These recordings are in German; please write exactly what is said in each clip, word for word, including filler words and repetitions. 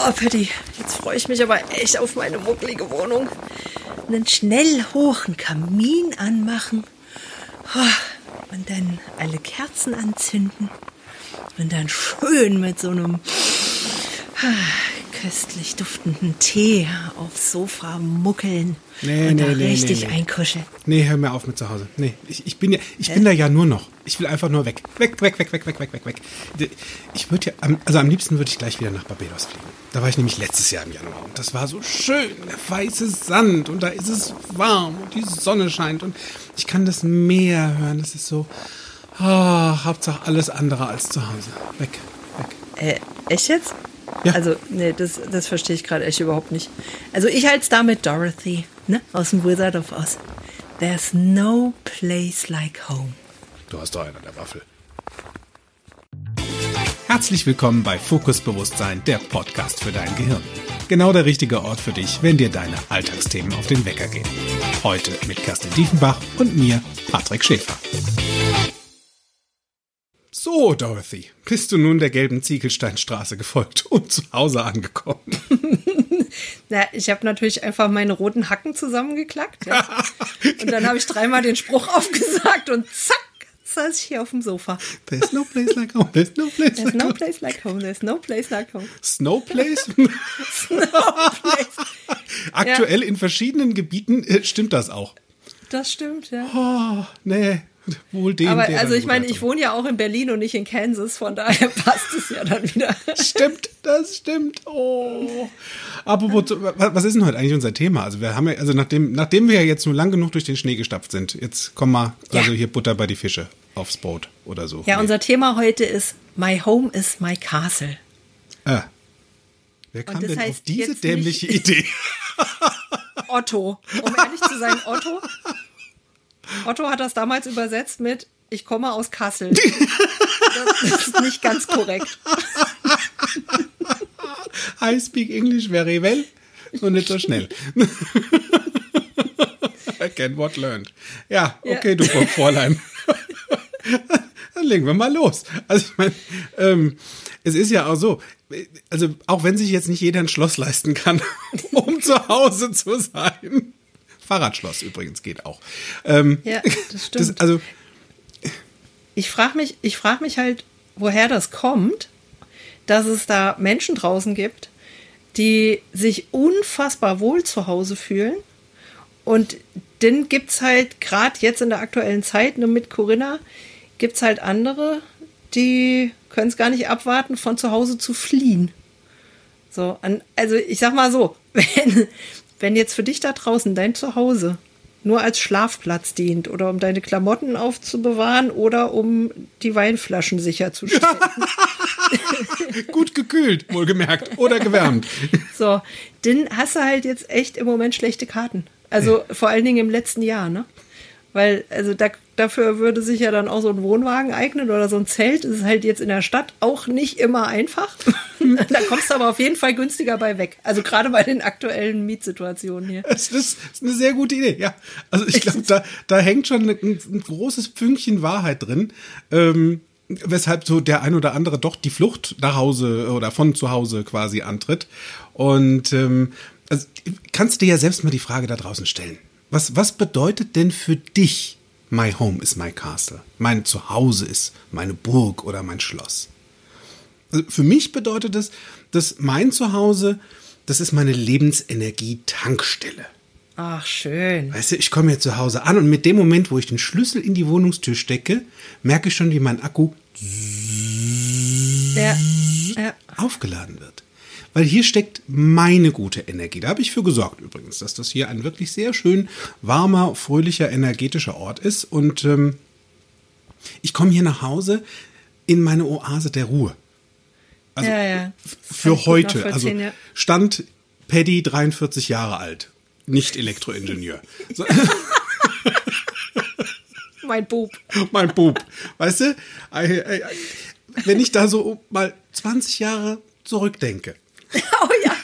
Oh, Patty, jetzt freue ich mich aber echt auf meine muckelige Wohnung. Und dann schnell hoch einen Kamin anmachen. Oh, und dann alle Kerzen anzünden. Und dann schön mit so einem ah, köstlich duftenden Tee aufs Sofa muckeln. Nee, und nee, da nee, richtig nee, nee. einkuscheln. Nee, hör mir auf mit zu Hause. Nee, ich, ich, bin, ja, ich äh? bin da ja nur noch. Ich will einfach nur weg. Weg, weg, weg, weg, weg, weg, weg, weg. Ich würde ja, also am liebsten würde ich gleich wieder nach Barbados fliegen. Da war ich nämlich letztes Jahr im Januar und das war so schön. Der weiße Sand und da ist es warm und die Sonne scheint und ich kann das Meer hören. Das ist so, oh, Hauptsache alles andere als zu Hause. Weg, weg. Äh, echt jetzt? Ja. Also, nee, das, das verstehe ich gerade echt überhaupt nicht. Also ich halte es da mit Dorothy, ne, aus dem Wizard of Oz. There's no place like home. Du hast doch einen an der Waffel. Herzlich willkommen bei Fokusbewusstsein, der Podcast für dein Gehirn. Genau der richtige Ort für dich, wenn dir deine Alltagsthemen auf den Wecker gehen. Heute mit Kerstin Diefenbach und mir, Patrick Schäfer. So, Dorothy, bist du nun der gelben Ziegelsteinstraße gefolgt und zu Hause angekommen? Na, ich habe natürlich einfach meine roten Hacken zusammengeklackt. Ja. Und dann habe ich dreimal den Spruch aufgesagt und zack. Saß ich hier auf dem Sofa. There's no place like home. There's no place, There's like, no home. place like home. There's no place like home. Snow place? Snow place. Aktuell ja. In verschiedenen Gebieten äh, stimmt das auch. Das stimmt, ja. Oh, nee. Wohl dem, aber also ich meine, ich wohne ja auch in Berlin und nicht in Kansas, von daher passt es ja dann wieder. Stimmt, das stimmt. Oh. Apropos, was ist denn heute eigentlich unser Thema? Also wir haben ja, also nachdem, nachdem wir ja jetzt nur lang genug durch den Schnee gestapft sind, jetzt komm mal, ja. Also hier Butter bei die Fische aufs Boot oder so. Ja, nee. Unser Thema heute ist My Home is My Castle. Ah. Wer kam denn auf diese dämliche Idee? Otto. Um ehrlich zu sein, Otto. Otto hat das damals übersetzt mit, ich komme aus Kassel. Das ist nicht ganz korrekt. I speak English very well und nicht so schnell. Again, what learned. Ja, okay, ja. Du vom Fräulein. Dann legen wir mal los. Also ich meine, ähm, es ist ja auch so, also auch wenn sich jetzt nicht jeder ein Schloss leisten kann, um zu Hause zu sein. Fahrradschloss übrigens geht auch. Ähm, ja, das stimmt. Das, also ich frage mich, ich frage mich halt, woher das kommt, dass es da Menschen draußen gibt, die sich unfassbar wohl zu Hause fühlen. Und dann gibt es halt gerade jetzt in der aktuellen Zeit, nur mit Corinna, gibt es halt andere, die können es gar nicht abwarten, von zu Hause zu fliehen. So, an, also ich sag mal so, wenn... Wenn jetzt für dich da draußen dein Zuhause nur als Schlafplatz dient oder um deine Klamotten aufzubewahren oder um die Weinflaschen sicherzustellen. Gut gekühlt, wohlgemerkt, oder gewärmt. So, dann hast du halt jetzt echt im Moment schlechte Karten. Also vor allen Dingen im letzten Jahr, ne? Weil, also da, dafür würde sich ja dann auch so ein Wohnwagen eignen oder so ein Zelt. Das ist halt jetzt in der Stadt auch nicht immer einfach. Da kommst du aber auf jeden Fall günstiger bei weg. Also gerade bei den aktuellen Mietsituationen hier. Das ist eine sehr gute Idee, ja. Also ich glaube, da, da hängt schon ein, ein großes Pfünkchen Wahrheit drin. Ähm, weshalb so der ein oder andere doch die Flucht nach Hause oder von zu Hause quasi antritt. Und ähm, also kannst du dir ja selbst mal die Frage da draußen stellen. Was, was bedeutet denn für dich, my home is my castle, mein Zuhause ist meine Burg oder mein Schloss? Also für mich bedeutet es, dass mein Zuhause, das ist meine Lebensenergie-Tankstelle. Ach, schön. Weißt du, ich komme hier zu Hause an und mit dem Moment, wo ich den Schlüssel in die Wohnungstür stecke, merke ich schon, wie mein Akku ja. Ja. aufgeladen wird. Weil hier steckt meine gute Energie. Da habe ich für gesorgt übrigens, dass das hier ein wirklich sehr schön warmer, fröhlicher, energetischer Ort ist. Und ähm, ich komme hier nach Hause in meine Oase der Ruhe. Also ja, ja. für heute. Also Stand Paddy, dreiundvierzig Jahre alt. Nicht Elektroingenieur. So. Mein Bub. Mein Bub. Weißt du, wenn ich da so mal zwanzig Jahre zurückdenke. Oh ja.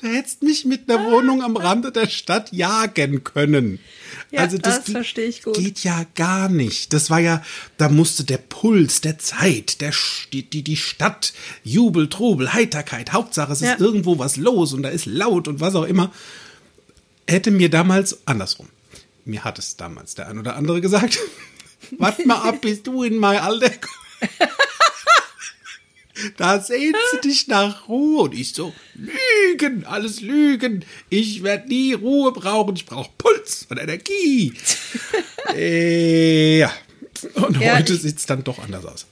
Du hättest mich mit einer Wohnung am Rande der Stadt jagen können. Ja, also das, das verstehe ich gut. Geht ja gar nicht. Das war ja, da musste der Puls der Zeit, der die, die, die Stadt, Jubel, Trubel, Heiterkeit, Hauptsache es ja. ist irgendwo was los und da ist laut und was auch immer. Hätte mir damals, andersrum, mir hat es damals der ein oder andere gesagt, wart mal ab, bis du in mein Alter kommst. Da sehnst du dich nach Ruhe. Und ich so, Lügen, alles Lügen. Ich werde nie Ruhe brauchen. Ich brauche Puls und Energie. äh, ja. Und ja, heute sieht es dann doch anders aus.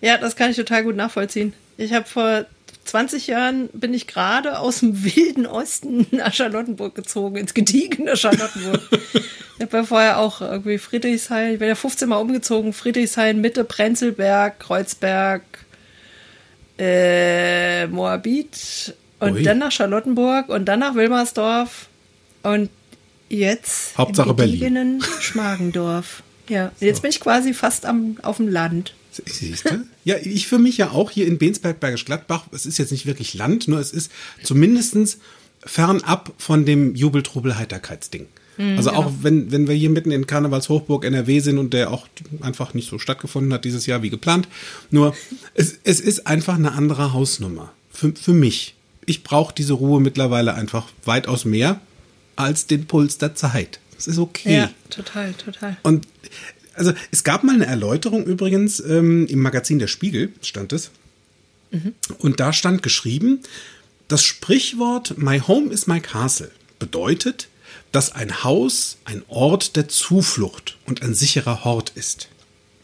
Ja, das kann ich total gut nachvollziehen. Ich habe vor zwanzig Jahren bin ich gerade aus dem wilden Osten nach Charlottenburg gezogen, ins gediegene Charlottenburg. Ich habe ja vorher auch irgendwie Friedrichshain, ich bin ja fünfzehn Mal umgezogen, Friedrichshain, Mitte, Prenzlberg, Kreuzberg, Äh, Moabit und Ui. dann nach Charlottenburg und dann nach Wilmersdorf und jetzt Hauptsache im gediegenen Berlin. Schmargendorf. Ja, so. Jetzt bin ich quasi fast am, auf dem Land. Siehst du? Ja, ich für mich ja auch hier in Bensberg, Bergisch Gladbach. Es ist jetzt nicht wirklich Land, nur es ist zumindest fernab von dem Jubel-Trubel-Heiterkeitsding. Mhm, also auch genau. wenn, wenn wir hier mitten in Karnevalshochburg N R W sind und der auch einfach nicht so stattgefunden hat dieses Jahr wie geplant. Nur es, es ist einfach eine andere Hausnummer für, für mich. Ich brauche diese Ruhe mittlerweile einfach weitaus mehr als den Puls der Zeit. Das ist okay. Ja, total, total. Und also es gab mal eine Erläuterung übrigens ähm, im Magazin Der Spiegel stand es. Mhm. Und da stand geschrieben, das Sprichwort My Home is My Castle bedeutet, dass ein Haus ein Ort der Zuflucht und ein sicherer Hort ist.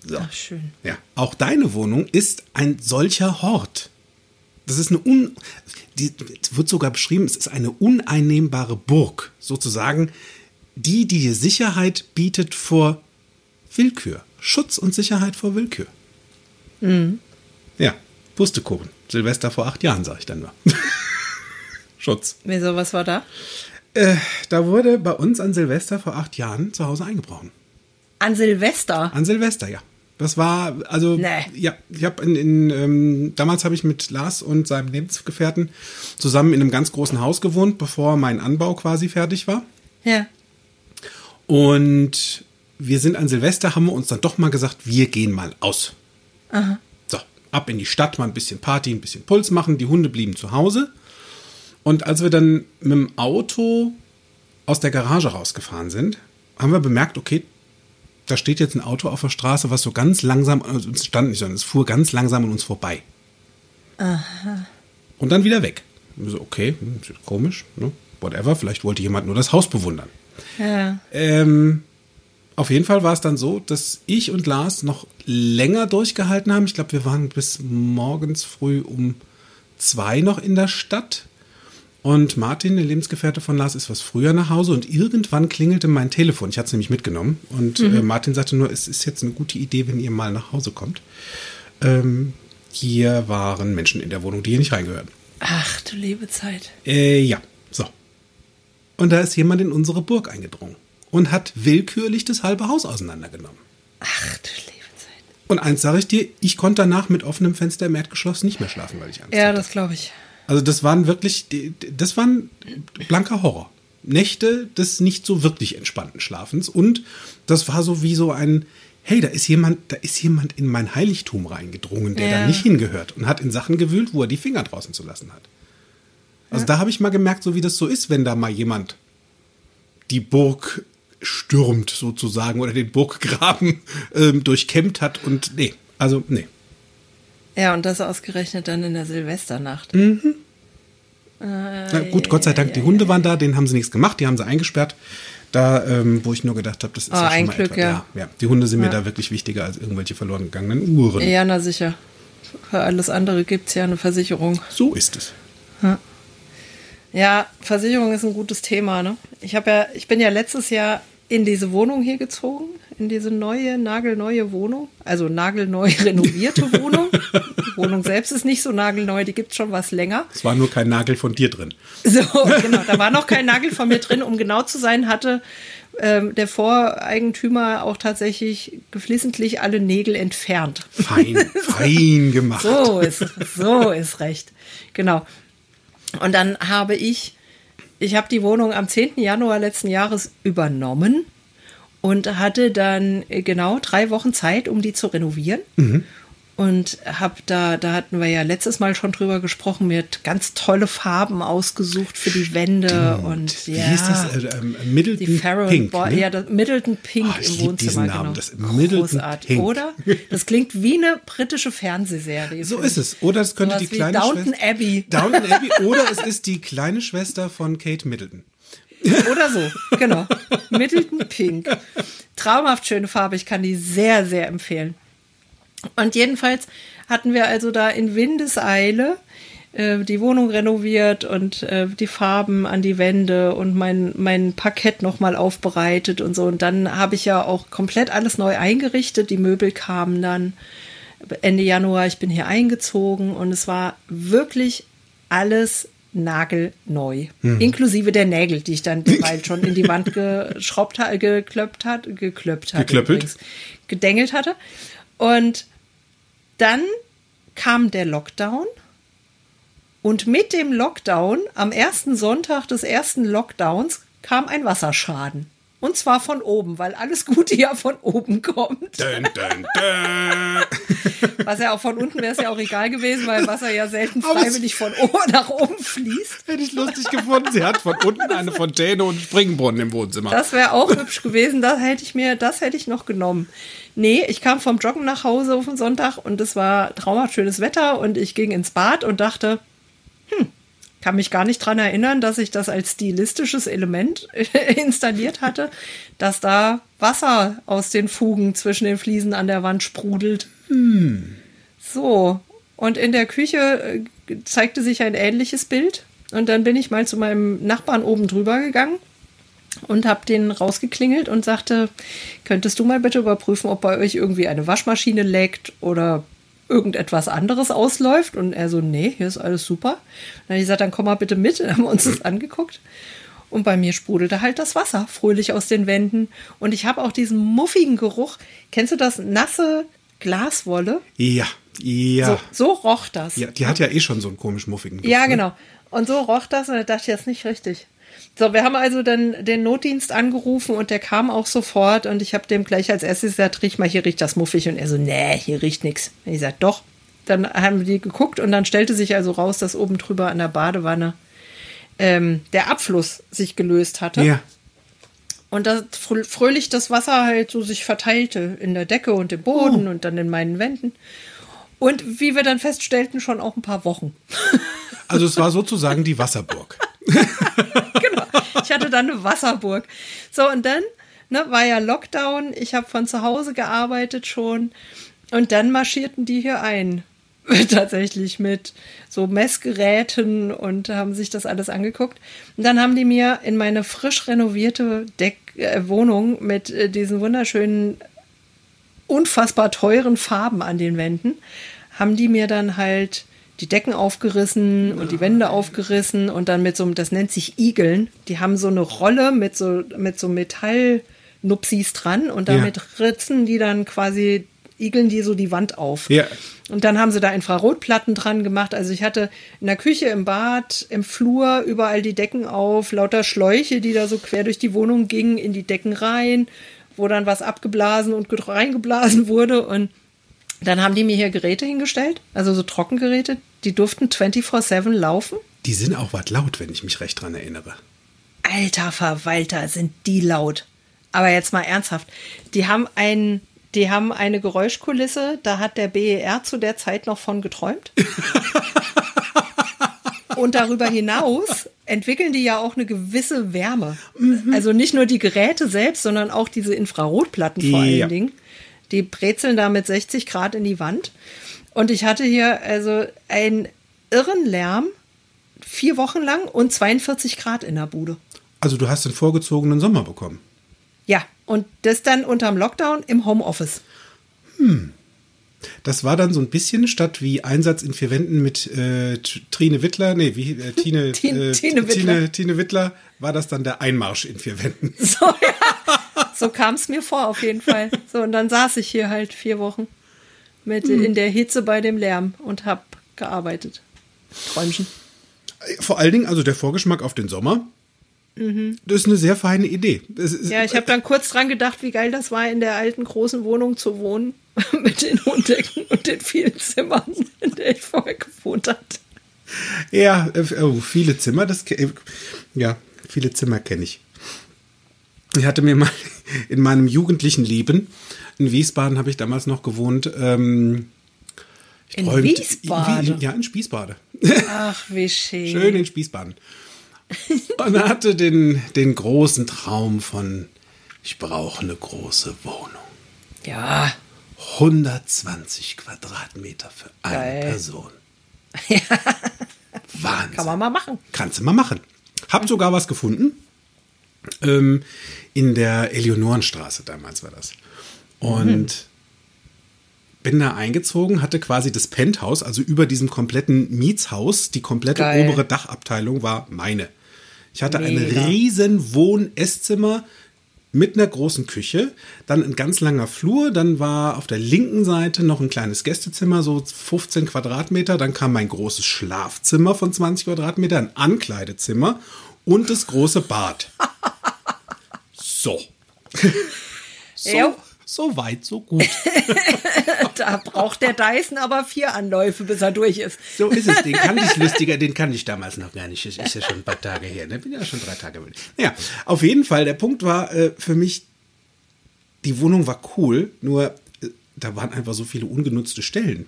So. Ach, schön. Ja, auch deine Wohnung ist ein solcher Hort. Das ist eine un, die wird sogar beschrieben, es ist eine uneinnehmbare Burg, sozusagen, die die dir Sicherheit bietet vor Willkür, Schutz und Sicherheit vor Willkür. Mhm. Ja, Pustekuchen. Silvester vor acht Jahren, sag ich dann mal. Schutz. Wieso, was war da? Äh, da wurde bei uns an Silvester vor acht Jahren zu Hause eingebrochen. An Silvester? An Silvester, ja. Das war, also, nee. ja, ich habe in, in ähm, damals habe ich mit Lars und seinem Lebensgefährten zusammen in einem ganz großen Haus gewohnt, bevor mein Anbau quasi fertig war. Ja. Und wir sind an Silvester, haben wir uns dann doch mal gesagt, wir gehen mal aus. Aha. So, ab in die Stadt, mal ein bisschen Party, ein bisschen Puls machen, die Hunde blieben zu Hause. Und als wir dann mit dem Auto aus der Garage rausgefahren sind, haben wir bemerkt, okay, da steht jetzt ein Auto auf der Straße, was so ganz langsam, also es stand nicht, sondern es fuhr ganz langsam an uns vorbei. Aha. Und dann wieder weg. Und so, okay, komisch, ne? Whatever, vielleicht wollte jemand nur das Haus bewundern. Ja. Ähm, auf jeden Fall war es dann so, dass ich und Lars noch länger durchgehalten haben. Ich glaube, wir waren bis morgens früh um zwei noch in der Stadt. Und Martin, der Lebensgefährte von Lars, ist was früher nach Hause und irgendwann klingelte mein Telefon. Ich hatte es nämlich mitgenommen und mhm. äh, Martin sagte nur, es ist jetzt eine gute Idee, wenn ihr mal nach Hause kommt. Ähm, hier waren Menschen in der Wohnung, die hier nicht reingehören. Ach, du liebe Zeit. Äh, ja, so. Und da ist jemand in unsere Burg eingedrungen und hat willkürlich das halbe Haus auseinandergenommen. Ach, du liebe Zeit. Und eins sage ich dir, ich konnte danach mit offenem Fenster im Erdgeschoss nicht mehr schlafen, weil ich Angst ja, hatte. Ja, das glaube ich. Also das waren wirklich, das waren blanker Horror. Nächte des nicht so wirklich entspannten Schlafens. Und das war so wie so ein, hey, da ist jemand, da ist jemand in mein Heiligtum reingedrungen, der ja. da nicht hingehört und hat in Sachen gewühlt, wo er die Finger draußen zu lassen hat. Also ja. da habe ich mal gemerkt, so wie das so ist, wenn da mal jemand die Burg stürmt sozusagen oder den Burggraben äh, durchkämmt hat und nee, also nee. Ja, und das ausgerechnet dann in der Silvesternacht. Mhm. Äh, Na gut, Gott sei Dank, die Hunde waren da, denen haben sie nichts gemacht, die haben sie eingesperrt. Da, ähm, wo ich nur gedacht habe, das ist oh, ja schon mal Glück, etwas. Ja. Ja, ja, die Hunde sind ja. mir da wirklich wichtiger als irgendwelche verloren gegangenen Uhren. Ja, na sicher. Für alles andere gibt es ja eine Versicherung. So ist es. Ja. ja, Versicherung ist ein gutes Thema, ne? Ich habe ja, ich bin ja letztes Jahr in diese Wohnung hier gezogen, in diese neue, nagelneue Wohnung, also nagelneu renovierte Wohnung. Die Wohnung selbst ist nicht so nagelneu, die gibt es schon was länger. Es war nur kein Nagel von dir drin. So, genau, da war noch kein Nagel von mir drin. Um genau zu sein, hatte ähm, der Voreigentümer auch tatsächlich geflissentlich alle Nägel entfernt. Fein, fein gemacht. So ist, so ist recht, genau. Und dann habe ich Ich habe die Wohnung am zehnten Januar letzten Jahres übernommen und hatte dann genau drei Wochen Zeit, um die zu renovieren. Mhm. Und habe da, da hatten wir ja letztes Mal schon drüber gesprochen, mir ganz tolle Farben ausgesucht für die Wände. Stimmt. Und ja, wie hieß das? Äh, äh, Middleton Pink. Bo- ne? Ja, das Middleton Pink oh, im Wohnzimmer. Diesen Namen, genau. Das Middleton Großartig, Pink. Oder? Das klingt wie eine britische Fernsehserie. So ist es. Oder es könnte so die kleine Downton Schwester. Abbey. Downton Abbey. Oder es ist die kleine Schwester von Kate Middleton. Oder so, genau. Middleton Pink. Traumhaft schöne Farbe. Ich kann die sehr, sehr empfehlen. Und jedenfalls hatten wir also da in Windeseile äh, die Wohnung renoviert und äh, die Farben an die Wände und mein, mein Parkett nochmal aufbereitet und so. Und dann habe ich ja auch komplett alles neu eingerichtet. Die Möbel kamen dann Ende Januar. Ich bin hier eingezogen und es war wirklich alles nagelneu. Hm. Inklusive der Nägel, die ich dann bald schon in die Wand geschraubt habe, geklöppt hatte, geklöppt hatte, übrigens, gedengelt hatte. Und dann kam der Lockdown und mit dem Lockdown, am ersten Sonntag des ersten Lockdowns, kam ein Wasserschaden. Und zwar von oben, weil alles Gute ja von oben kommt. Dun, dun, dun. Was ja auch von unten wäre, ist ja auch egal gewesen, weil Wasser ja selten freiwillig von oben nach oben fließt. Hätte ich lustig gefunden. Sie hat von unten eine Fontäne und einen Springbrunnen im Wohnzimmer. Das wäre auch hübsch gewesen. Das hätte ich mir, das hätte ich noch genommen. Nee, ich kam vom Joggen nach Hause auf den Sonntag und es war traumhaft schönes Wetter und ich ging ins Bad und dachte, hm. Kann mich gar nicht dran erinnern, dass ich das als stilistisches Element installiert hatte, dass da Wasser aus den Fugen zwischen den Fliesen an der Wand sprudelt. Hm. So, und in der Küche zeigte sich ein ähnliches Bild. Und dann bin ich mal zu meinem Nachbarn oben drüber gegangen und habe den rausgeklingelt und sagte, könntest du mal bitte überprüfen, ob bei euch irgendwie eine Waschmaschine leckt oder irgendetwas anderes ausläuft. Und er so, nee, hier ist alles super. Und dann habe ich gesagt, dann komm mal bitte mit. Dann haben wir uns das angeguckt. Und bei mir sprudelte halt das Wasser fröhlich aus den Wänden. Und ich habe auch diesen muffigen Geruch. Kennst du das? Nasse Glaswolle? Ja, ja. So, so roch das. Ja, die hat ja eh schon so einen komisch muffigen Geruch. Ja, genau. Und so roch das. Und da dachte ich, das ist nicht richtig. So, wir haben also dann den Notdienst angerufen und der kam auch sofort und ich habe dem gleich als erstes gesagt, riech mal, hier riecht das muffig und er so, nee, hier riecht nichts. Ich sage, doch. Dann haben die geguckt und dann stellte sich also raus, dass oben drüber an der Badewanne ähm, der Abfluss sich gelöst hatte. Ja. Und das fröhlich das Wasser halt so sich verteilte in der Decke und im Boden oh. und dann in meinen Wänden. Und wie wir dann feststellten, schon auch ein paar Wochen. Also es war sozusagen die Wasserburg. Genau, ich hatte dann eine Wasserburg. So, und dann ne, war ja Lockdown, ich habe von zu Hause gearbeitet schon und dann marschierten die hier ein, tatsächlich mit so Messgeräten und haben sich das alles angeguckt. Und dann haben die mir in meine frisch renovierte Deck- äh, Wohnung mit äh, diesen wunderschönen, unfassbar teuren Farben an den Wänden, haben die mir dann halt die Decken aufgerissen und die Wände aufgerissen und dann mit so einem, das nennt sich Igeln, die haben so eine Rolle mit so, mit so Metallnupsis dran und damit ja. ritzen die dann quasi, igeln die so die Wand auf. Ja. Und dann haben sie da Infrarotplatten dran gemacht. Also ich hatte in der Küche, im Bad, im Flur überall die Decken auf, lauter Schläuche, die da so quer durch die Wohnung gingen, in die Decken rein, wo dann was abgeblasen und reingeblasen wurde und dann haben die mir hier Geräte hingestellt, also so Trockengeräte, die durften vierundzwanzig sieben laufen. Die sind auch was laut, wenn ich mich recht dran erinnere. Alter Verwalter, sind die laut. Aber jetzt mal ernsthaft, die haben ein, die haben eine Geräuschkulisse, da hat der B E R zu der Zeit noch von geträumt. Und darüber hinaus entwickeln die ja auch eine gewisse Wärme. Mhm. Also nicht nur die Geräte selbst, sondern auch diese Infrarotplatten vor ja. allen Dingen. Die brezeln da mit sechzig Grad in die Wand. Und ich hatte hier also einen irren Lärm, vier Wochen lang und zweiundvierzig Grad in der Bude. Also du hast den vorgezogenen Sommer bekommen. Ja, und das dann unterm Lockdown im Homeoffice. Hm. Das war dann so ein bisschen statt wie Einsatz in vier Wänden mit äh, Trine Wittler, nee, wie äh, Tine, äh, Tine, Tine, Wittler. Tine, Tine Wittler, war das dann der Einmarsch in vier Wänden. So, ja. So kam es mir vor auf jeden Fall. So, und dann saß ich hier halt vier Wochen mit hm. in der Hitze bei dem Lärm und hab gearbeitet. Träumchen. Vor allen Dingen also der Vorgeschmack auf den Sommer. Mhm. Das ist eine sehr feine Idee. Ist, ja, ich habe dann kurz dran gedacht, wie geil das war, in der alten großen Wohnung zu wohnen, mit den Hundecken und den vielen Zimmern, in der ich vorher gewohnt hatte. Ja, oh, viele Zimmer, das ja, viele Zimmer kenne ich. Ich hatte mir mal in meinem jugendlichen Leben, in Wiesbaden habe ich damals noch gewohnt, ähm, ich in träumt, Wiesbaden? Ja, in Spießbade. Ach, wie schön. Schön in Spießbaden. Und hatte den, den großen Traum von, ich brauche eine große Wohnung. Ja. hundertzwanzig Quadratmeter für eine Geil. Person. Ja. Wahnsinn. Kann man mal machen. Kannst du mal machen. Hab sogar was gefunden. Ähm, in der Eleonorenstraße damals war das. Und mhm. bin da eingezogen, hatte quasi das Penthouse, also über diesem kompletten Mietshaus, die komplette Geil. obere Dachabteilung war meine. Ich hatte Mega. ein riesen Wohn-Esszimmer mit einer großen Küche, dann ein ganz langer Flur, dann war auf der linken Seite noch ein kleines Gästezimmer, so fünfzehn Quadratmeter, dann kam mein großes Schlafzimmer von zwanzig Quadratmeter, ein Ankleidezimmer und das große Bad. So. so. Ja. So weit, so gut. Da braucht der Dyson aber vier Anläufe, bis er durch ist. So ist es. Den kannte ich lustiger, den kannte ich damals noch gar nicht. Das ist ja schon ein paar Tage her. Ne? Bin ja schon drei Tage alt. Naja, auf jeden Fall. Der Punkt war äh, für mich, die Wohnung war cool, nur äh, da waren einfach so viele ungenutzte Stellen.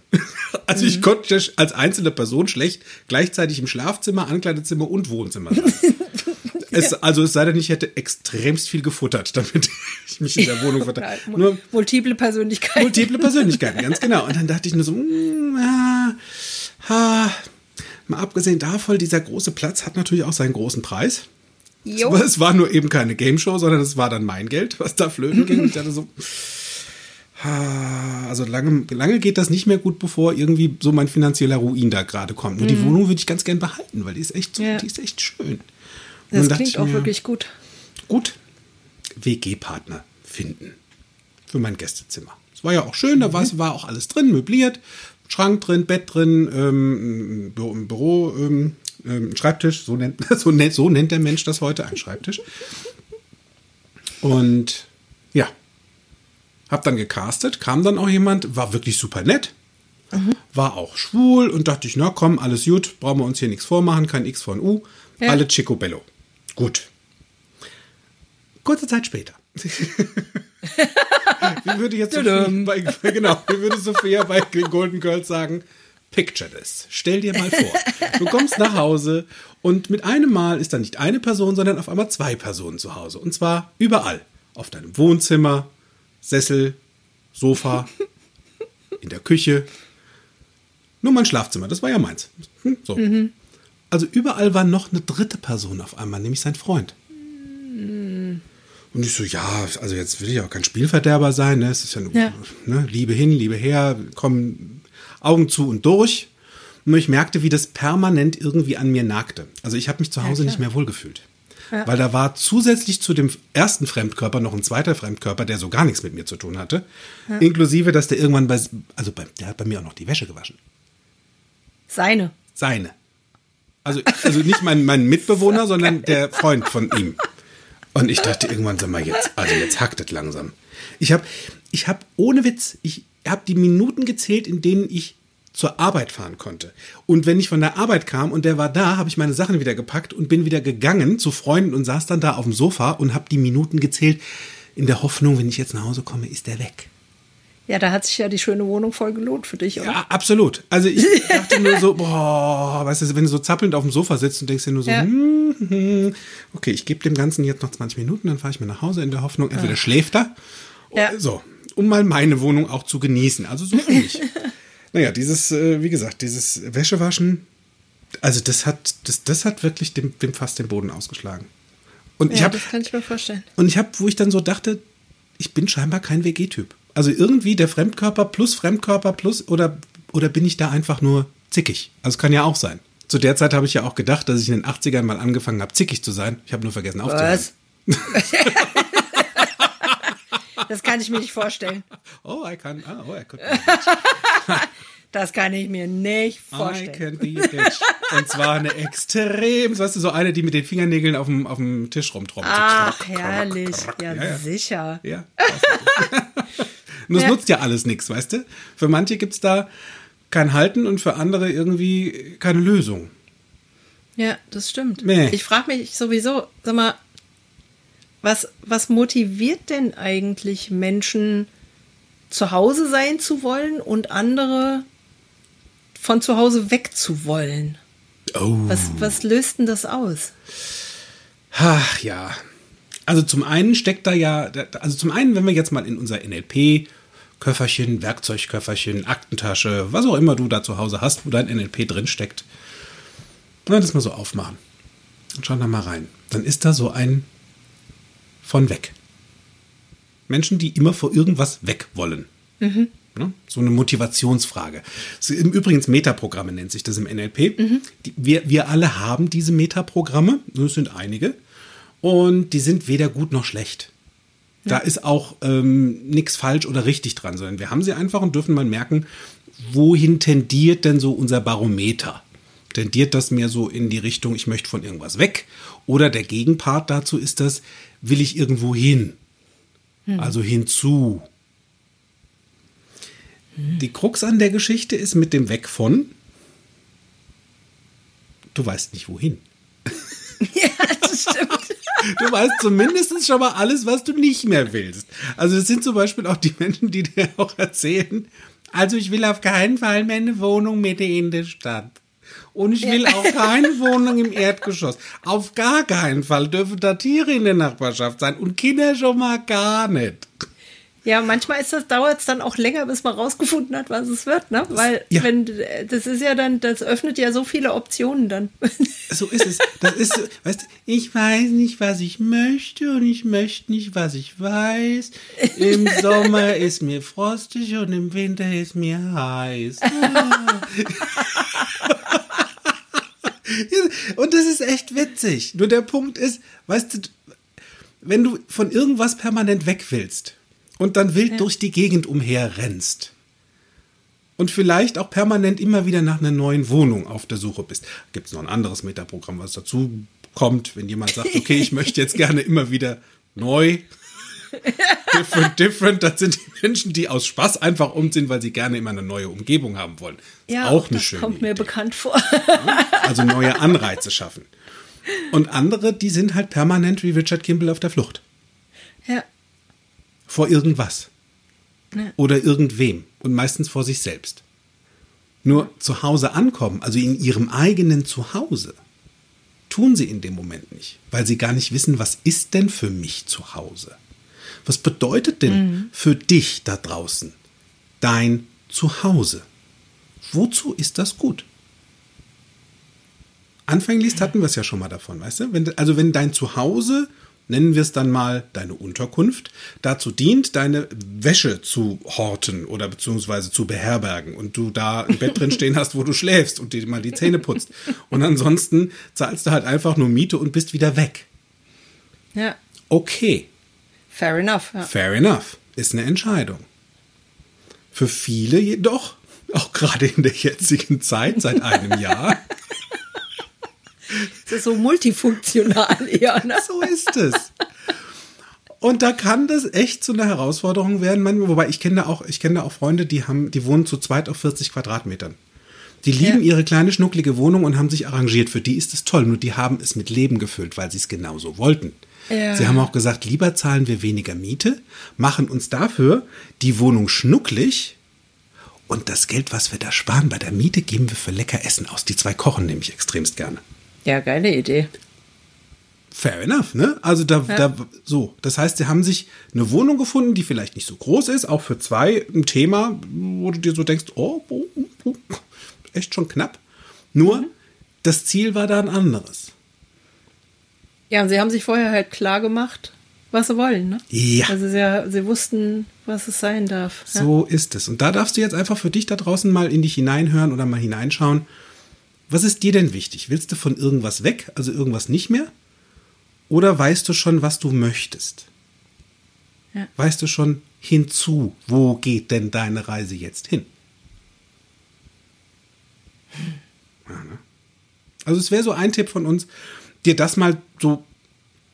Also mhm. ich konnte als einzelne Person schlecht gleichzeitig im Schlafzimmer, Ankleidezimmer und Wohnzimmer sein. Es, also es sei denn, ich hätte extremst viel gefuttert, damit ich mich in der Wohnung verteile. Nur multiple Persönlichkeiten. Multiple Persönlichkeiten, ganz genau. Und dann dachte ich nur so, mm, ah, ah. mal abgesehen davon, dieser große Platz hat natürlich auch seinen großen Preis. Jo. Es war nur eben keine Gameshow, sondern es war dann mein Geld, was da flöten ging. Ich dachte so, ah, also lange, lange geht das nicht mehr gut, bevor irgendwie so mein finanzieller Ruin da gerade kommt. Nur mhm. die Wohnung würde ich ganz gern behalten, weil die ist echt, so, ja. die ist echt schön. Das klingt auch mir, wirklich gut. Gut. W G-Partner finden. Für mein Gästezimmer. Es war ja auch schön, mhm. da war, war auch alles drin, möbliert. Schrank drin, Bett drin, ähm, Büro, Büro ähm, Schreibtisch. So nennt, so, nennt, so nennt der Mensch das heute, ein Schreibtisch. Und ja, hab dann gecastet, kam dann auch jemand, war wirklich super nett. Mhm. War auch schwul und dachte ich, na komm, alles gut, brauchen wir uns hier nichts vormachen, kein X von U. Ja. Alle Chicobello. Gut. Kurze Zeit später. Wie würde jetzt Sophia bei, genau, wie würde Sophia bei Golden Girls sagen? Picture this. Stell dir mal vor, du kommst nach Hause und mit einem Mal ist dann nicht eine Person, sondern auf einmal zwei Personen zu Hause. Und zwar überall. Auf deinem Wohnzimmer, Sessel, Sofa, in der Küche. Nur mein Schlafzimmer, das war ja meins. So. Mhm. Also überall war noch eine dritte Person auf einmal, nämlich sein Freund. Mm. Und ich so, ja, also jetzt will ich auch kein Spielverderber sein. Ne? Es ist ja nur ja. Ne? Liebe hin, Liebe her, kommen Augen zu und durch. Und ich merkte, wie das permanent irgendwie an mir nagte. Also ich habe mich zu Hause ja, nicht mehr wohlgefühlt. Ja. Weil da war zusätzlich zu dem ersten Fremdkörper noch ein zweiter Fremdkörper, der so gar nichts mit mir zu tun hatte. Ja. Inklusive, dass der irgendwann bei, also bei, der hat bei mir auch noch die Wäsche gewaschen. Seine. Seine. Also, also nicht mein, mein Mitbewohner, sondern der Freund von ihm. Und ich dachte irgendwann, sag mal jetzt, also jetzt hackt es langsam. Ich habe, ich hab, ohne Witz, ich habe die Minuten gezählt, in denen ich zur Arbeit fahren konnte. Und wenn ich von der Arbeit kam und der war da, habe ich meine Sachen wieder gepackt und bin wieder gegangen zu Freunden und saß dann da auf dem Sofa und habe die Minuten gezählt, in der Hoffnung, wenn ich jetzt nach Hause komme, ist der weg. Ja, da hat sich ja die schöne Wohnung voll gelohnt für dich, oder? Ja, absolut. Also ich dachte nur so, boah, weißt du, wenn du so zappelnd auf dem Sofa sitzt und denkst dir nur so, ja. hm, hm, okay, ich gebe dem Ganzen jetzt noch zwanzig Minuten, dann fahre ich mir nach Hause in der Hoffnung, entweder ja. schläft er, ja. so, um mal meine Wohnung auch zu genießen. Also so für mich. Naja, dieses, wie gesagt, dieses Wäschewaschen, also das hat, das, das hat wirklich dem, dem fast den Boden ausgeschlagen. Und ja, ich hab, das kann ich mir vorstellen. Und ich habe, wo ich dann so dachte, ich bin scheinbar kein W G-Typ. Also irgendwie der Fremdkörper plus Fremdkörper plus oder, oder bin ich da einfach nur zickig? Also kann ja auch sein. Zu der Zeit habe ich ja auch gedacht, dass ich in den achtzigern mal angefangen habe, zickig zu sein. Ich habe nur vergessen aufzuhören. Was? Das kann ich mir nicht vorstellen. Oh, I can. Oh, I could. Das kann ich mir nicht vorstellen. I can be Und zwar eine extrem, weißt du, so eine, die mit den Fingernägeln auf dem, auf dem Tisch rumtrommelt. Ach, krack, herrlich. Krack, krack. Ja, ja, ja, sicher. Ja. Und das ja. nutzt ja alles nichts, weißt du? Für manche gibt es da kein Halten und für andere irgendwie keine Lösung. Ja, das stimmt. Nee. Ich frage mich sowieso, sag mal, was, was motiviert denn eigentlich Menschen, zu Hause sein zu wollen und andere von zu Hause weg zu wollen? Oh. Was, was löst denn das aus? Ach ja. Also zum einen steckt da ja, also zum einen, wenn wir jetzt mal in unser N L P-Köfferchen, Werkzeugköfferchen, Aktentasche, was auch immer du da zu Hause hast, wo dein N L P drin steckt, na, das mal so aufmachen und schauen da mal rein. Dann ist da so ein von weg. Menschen, die immer vor irgendwas weg wollen. Mhm. So eine Motivationsfrage. Übrigens Metaprogramme nennt sich das im N L P. Mhm. Die, wir, wir alle haben diese Metaprogramme, es sind einige, und die sind weder gut noch schlecht. Mhm. Da ist auch ähm, nichts falsch oder richtig dran, sondern wir haben sie einfach und dürfen mal merken, wohin tendiert denn so unser Barometer? Tendiert das mehr so in die Richtung, ich möchte von irgendwas weg? Oder der Gegenpart dazu ist das, will ich irgendwo hin? Also hinzu. Die Krux an der Geschichte ist mit dem Weg von, du weißt nicht wohin. Ja, das stimmt. Du weißt zumindest schon mal alles, was du nicht mehr willst. Also das sind zum Beispiel auch die Menschen, die dir auch erzählen, also ich will auf keinen Fall mehr eine Wohnung mitten in der Stadt. Und ich will ja. auch keine Wohnung im Erdgeschoss. Auf gar keinen Fall dürfen da Tiere in der Nachbarschaft sein und Kinder schon mal gar nicht. Ja, manchmal ist das, dauert es dann auch länger, bis man rausgefunden hat, was es wird, ne? Weil ja. wenn das ist ja dann, das öffnet ja so viele Optionen dann. So ist es. Das ist, weißt du, ich weiß nicht, was ich möchte und ich möchte nicht, was ich weiß. Im Sommer ist mir frostig und im Winter ist mir heiß. Und das ist echt witzig. Nur der Punkt ist, weißt du, wenn du von irgendwas permanent weg willst und dann wild ja. durch die Gegend umherrennst und vielleicht auch permanent immer wieder nach einer neuen Wohnung auf der Suche bist, gibt es noch ein anderes Metaprogramm, was dazu kommt, wenn jemand sagt, okay, ich möchte jetzt gerne immer wieder neu, different, different, das sind die Menschen, die aus Spaß einfach umziehen, weil sie gerne immer eine neue Umgebung haben wollen. Ist ja, auch eine das schöne kommt mir Idee. Bekannt vor. Also neue Anreize schaffen. Und andere, die sind halt permanent wie Richard Kimball auf der Flucht. Ja. Vor irgendwas. Ja. Oder irgendwem. Und meistens vor sich selbst. Nur zu Hause ankommen, also in ihrem eigenen Zuhause, tun sie in dem Moment nicht. Weil sie gar nicht wissen, was ist denn für mich zu Hause? Was bedeutet denn mhm. für dich da draußen dein Zuhause? Wozu ist das gut? Anfänglich hatten wir es ja schon mal davon, weißt du? Wenn, also wenn dein Zuhause, nennen wir es dann mal deine Unterkunft, dazu dient, deine Wäsche zu horten oder beziehungsweise zu beherbergen und du da ein Bett drin stehen hast, wo du schläfst und dir mal die Zähne putzt. Und ansonsten zahlst du halt einfach nur Miete und bist wieder weg. Ja. Okay. Fair enough. Ja. Fair enough. Ist eine Entscheidung. Für viele jedoch, auch gerade in der jetzigen Zeit, seit einem Jahr. Das ist so multifunktional, ja. Ne? So ist es. Und da kann das echt zu einer Herausforderung werden. Manchmal, wobei ich kenne da auch, ich kenne da auch Freunde, die haben, die wohnen zu zweit auf vierzig Quadratmetern. Die lieben ja. ihre kleine schnucklige Wohnung und haben sich arrangiert. Für die ist es toll, nur die haben es mit Leben gefüllt, weil sie es genauso wollten. Ja. Sie haben auch gesagt, lieber zahlen wir weniger Miete, machen uns dafür die Wohnung schnucklig und das Geld, was wir da sparen bei der Miete, geben wir für lecker Essen aus. Die zwei kochen nämlich extremst gerne. Ja, geile Idee. Fair enough, ne? Also da, ja. da so, das heißt, sie haben sich eine Wohnung gefunden, die vielleicht nicht so groß ist, auch für zwei ein Thema, wo du dir so denkst, oh, oh, oh echt schon knapp. Nur mhm. das Ziel war da ein anderes. Ja, und sie haben sich vorher halt klar gemacht, was sie wollen, ne? Ja. Also sie, sie wussten, was es sein darf. Ja. So ist es. Und da darfst du jetzt einfach für dich da draußen mal in dich hineinhören oder mal hineinschauen. Was ist dir denn wichtig? Willst du von irgendwas weg, also irgendwas nicht mehr? Oder weißt du schon, was du möchtest? Ja. Weißt du schon hinzu, wo geht denn deine Reise jetzt hin? Ja, ne? Also es wäre so ein Tipp von uns, dir das mal so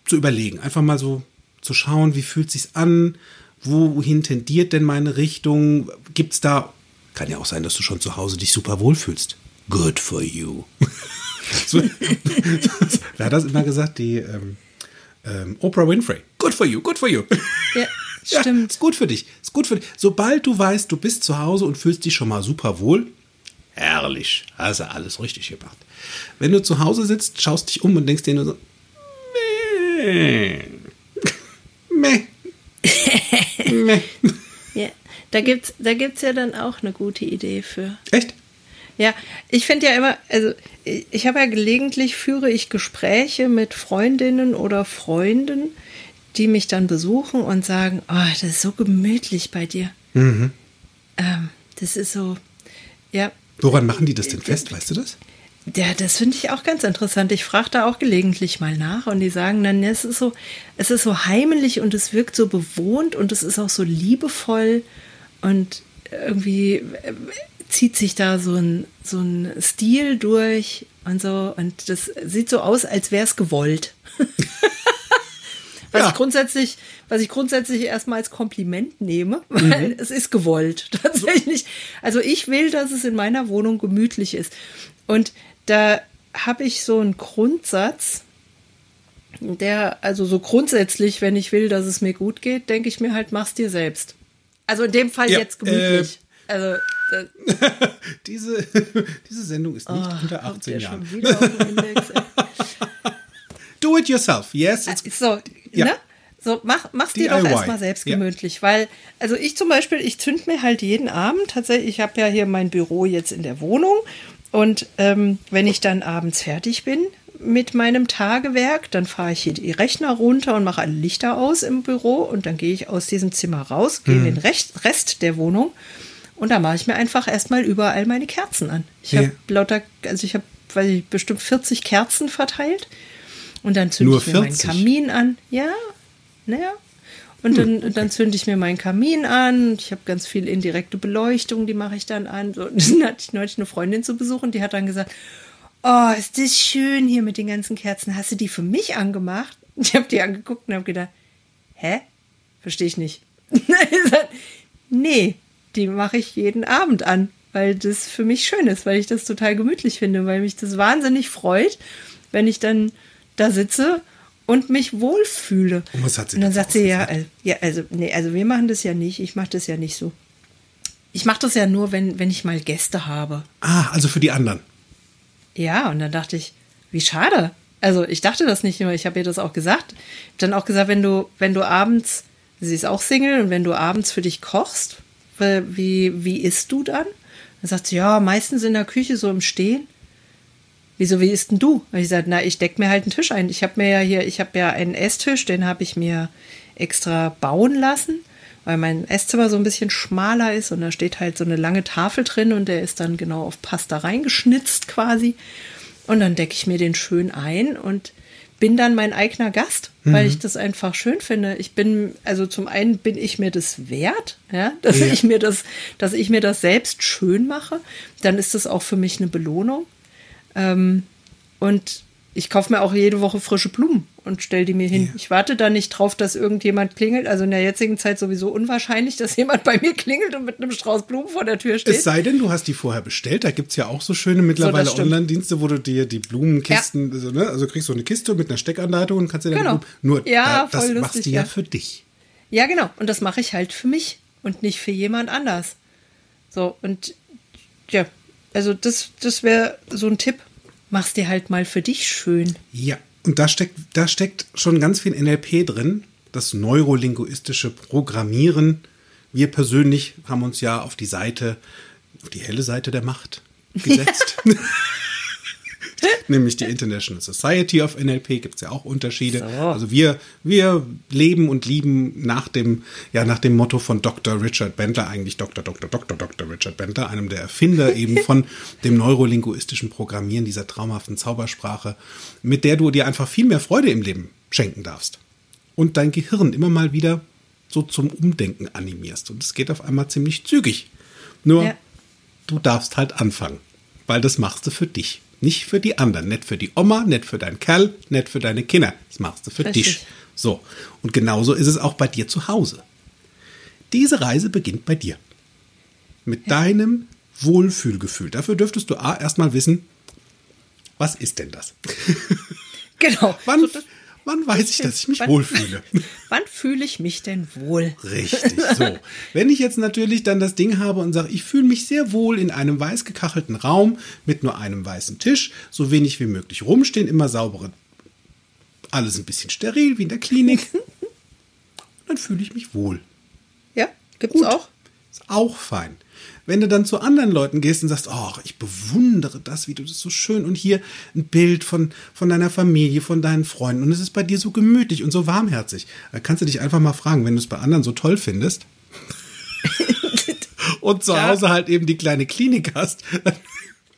zu überlegen. Einfach mal so zu schauen, wie fühlt es sich an, wohin tendiert denn meine Richtung? Gibt es da, kann ja auch sein, dass du schon zu Hause dich super wohlfühlst. Good for you. So, wer hat das immer gesagt? Die ähm, ähm, Oprah Winfrey. Good for you, good for you. Ja. Ja, stimmt. Ist gut für dich. Ist gut für dich. Sobald du weißt, du bist zu Hause und fühlst dich schon mal super wohl, herrlich, hast du alles richtig gemacht. Wenn du zu Hause sitzt, schaust dich um und denkst dir nur so, meh, meh, meh. Ja, da gibt's, da gibt's ja dann auch eine gute Idee für. Echt? Ja, ich finde ja immer, also ich habe ja gelegentlich, führe ich Gespräche mit Freundinnen oder Freunden, die mich dann besuchen und sagen, oh, das ist so gemütlich bei dir. Mhm. Ähm, das ist so, ja. Woran machen die das denn fest, weißt du das? Ja, das finde ich auch ganz interessant. Ich frage da auch gelegentlich mal nach und die sagen dann, es ist so, es ist so heimelig und es wirkt so bewohnt und es ist auch so liebevoll und irgendwie zieht sich da so ein, so ein Stil durch und so und das sieht so aus, als wäre es gewollt. Was, ja. ich grundsätzlich, was ich grundsätzlich erstmal als Kompliment nehme, weil mhm. es ist gewollt, tatsächlich. Also ich will, dass es in meiner Wohnung gemütlich ist. Und da habe ich so einen Grundsatz, der, also so grundsätzlich, wenn ich will, dass es mir gut geht, denke ich mir halt, mach's dir selbst. Also in dem Fall ja, jetzt gemütlich. Äh, also äh, diese, diese Sendung ist nicht oh, unter achtzehn Jahren. Schon wieder auf den Index, ey. Do it yourself, yes. It's so, ja. ne? So, mach, mach's dir doch erstmal selbst gemütlich, ja. weil, also ich zum Beispiel, ich zünd mir halt jeden Abend, tatsächlich, ich habe ja hier mein Büro jetzt in der Wohnung und ähm, wenn ich dann abends fertig bin mit meinem Tagewerk, dann fahre ich hier die Rechner runter und mache alle Lichter aus im Büro und dann gehe ich aus diesem Zimmer raus, gehe hm. in den Rest, Rest der Wohnung und da mache ich mir einfach erstmal überall meine Kerzen an. Ich ja. habe lauter, also ich habe, weiß ich, bestimmt vierzig Kerzen verteilt. Und dann zünde ich mir meinen Kamin an. Ja, naja. Und dann, hm. dann zünde ich mir meinen Kamin an. Ich habe ganz viel indirekte Beleuchtung, die mache ich dann an. Und dann hatte ich neulich eine Freundin zu besuchen, die hat dann gesagt, oh, ist das schön hier mit den ganzen Kerzen. Hast du die für mich angemacht? Ich habe die angeguckt und habe gedacht, hä? Verstehe ich nicht. Nee, die mache ich jeden Abend an, weil das für mich schön ist, weil ich das total gemütlich finde, weil mich das wahnsinnig freut, wenn ich dann da sitze und mich wohlfühle. Und was hat sie? Und dann sagt sie, ja, äh, ja, also nee, also wir machen das ja nicht, ich mache das ja nicht so. Ich mache das ja nur, wenn, wenn ich mal Gäste habe. Ah, also für die anderen. Ja, und dann dachte ich, wie schade. Also ich dachte das nicht immer, ich habe ihr das auch gesagt. Dann auch gesagt, wenn du, wenn du abends, sie ist auch Single, und wenn du abends für dich kochst, wie, wie isst du dann? Dann sagt sie, ja, meistens in der Küche so im Stehen. Wieso, wie isst denn du? Und ich sagte, na, ich decke mir halt einen Tisch ein. Ich habe mir ja hier, ich habe ja einen Esstisch, den habe ich mir extra bauen lassen, weil mein Esszimmer so ein bisschen schmaler ist und da steht halt so eine lange Tafel drin und der ist dann genau auf Pasta reingeschnitzt quasi. Und dann decke ich mir den schön ein und bin dann mein eigener Gast, weil mhm. ich das einfach schön finde. Ich bin, also zum einen bin ich mir das wert, ja, dass, ja. Ich mir das, dass ich mir das selbst schön mache. Dann ist das auch für mich eine Belohnung. Ähm, und ich kaufe mir auch jede Woche frische Blumen und stelle die mir hin. Yeah. Ich warte da nicht drauf, dass irgendjemand klingelt. Also in der jetzigen Zeit sowieso unwahrscheinlich, dass jemand bei mir klingelt und mit einem Strauß Blumen vor der Tür steht. Es sei denn, du hast die vorher bestellt. Da gibt es ja auch so schöne mittlerweile so, Online-Dienste, wo du dir die Blumenkisten, ja. also, ne? also kriegst du eine Kiste mit einer Steckanleitung und kannst dir dann genau. Nur ja, da, das lustig, machst du ja, ja für dich. Ja, genau. Und das mache ich halt für mich und nicht für jemand anders. So, und ja. Also das, das wäre so ein Tipp. Mach's dir halt mal für dich schön. Ja, und da steckt, da steckt schon ganz viel N L P drin, das neurolinguistische Programmieren. Wir persönlich haben uns ja auf die Seite, auf die helle Seite der Macht gesetzt. Ja. Nämlich die International Society of N L P, gibt es ja auch Unterschiede. So. Also wir, wir leben und lieben nach dem, ja, nach dem Motto von Doktor Richard Bandler, eigentlich Doktor, Doktor, Doktor, Doktor Richard Bandler, einem der Erfinder eben von dem neurolinguistischen Programmieren, dieser traumhaften Zaubersprache, mit der du dir einfach viel mehr Freude im Leben schenken darfst. Und dein Gehirn immer mal wieder so zum Umdenken animierst. Und es geht auf einmal ziemlich zügig. Nur, ja. Du darfst halt anfangen. weil das machst du für dich, nicht für die anderen. Nicht für die Oma, nicht für deinen Kerl, nicht für deine Kinder. Das machst du für Richtig. dich. So, und genauso ist es auch bei dir zu Hause. Diese Reise beginnt bei dir. Mit ja. deinem Wohlfühlgefühl. Dafür dürftest du A, erstmal wissen, was ist denn das? Genau. wann, so, wann weiß ich, dass ich mich wann, wohlfühle? Wann fühle ich mich denn wohl? Richtig, so. Wenn ich jetzt natürlich dann das Ding habe und sage, ich fühle mich sehr wohl in einem weiß gekachelten Raum mit nur einem weißen Tisch, so wenig wie möglich rumstehen, immer saubere, alles ein bisschen steril, wie in der Klinik, dann fühle ich mich wohl. Ja, gibt's Gut. auch. Ist auch fein. Wenn du dann zu anderen Leuten gehst und sagst, oh, ich bewundere das, wie du das so schön und hier ein Bild von, von deiner Familie, von deinen Freunden und es ist bei dir so gemütlich und so warmherzig. Da kannst du dich einfach mal fragen, wenn du es bei anderen so toll findest und zu ja. Hause halt eben die kleine Klinik hast.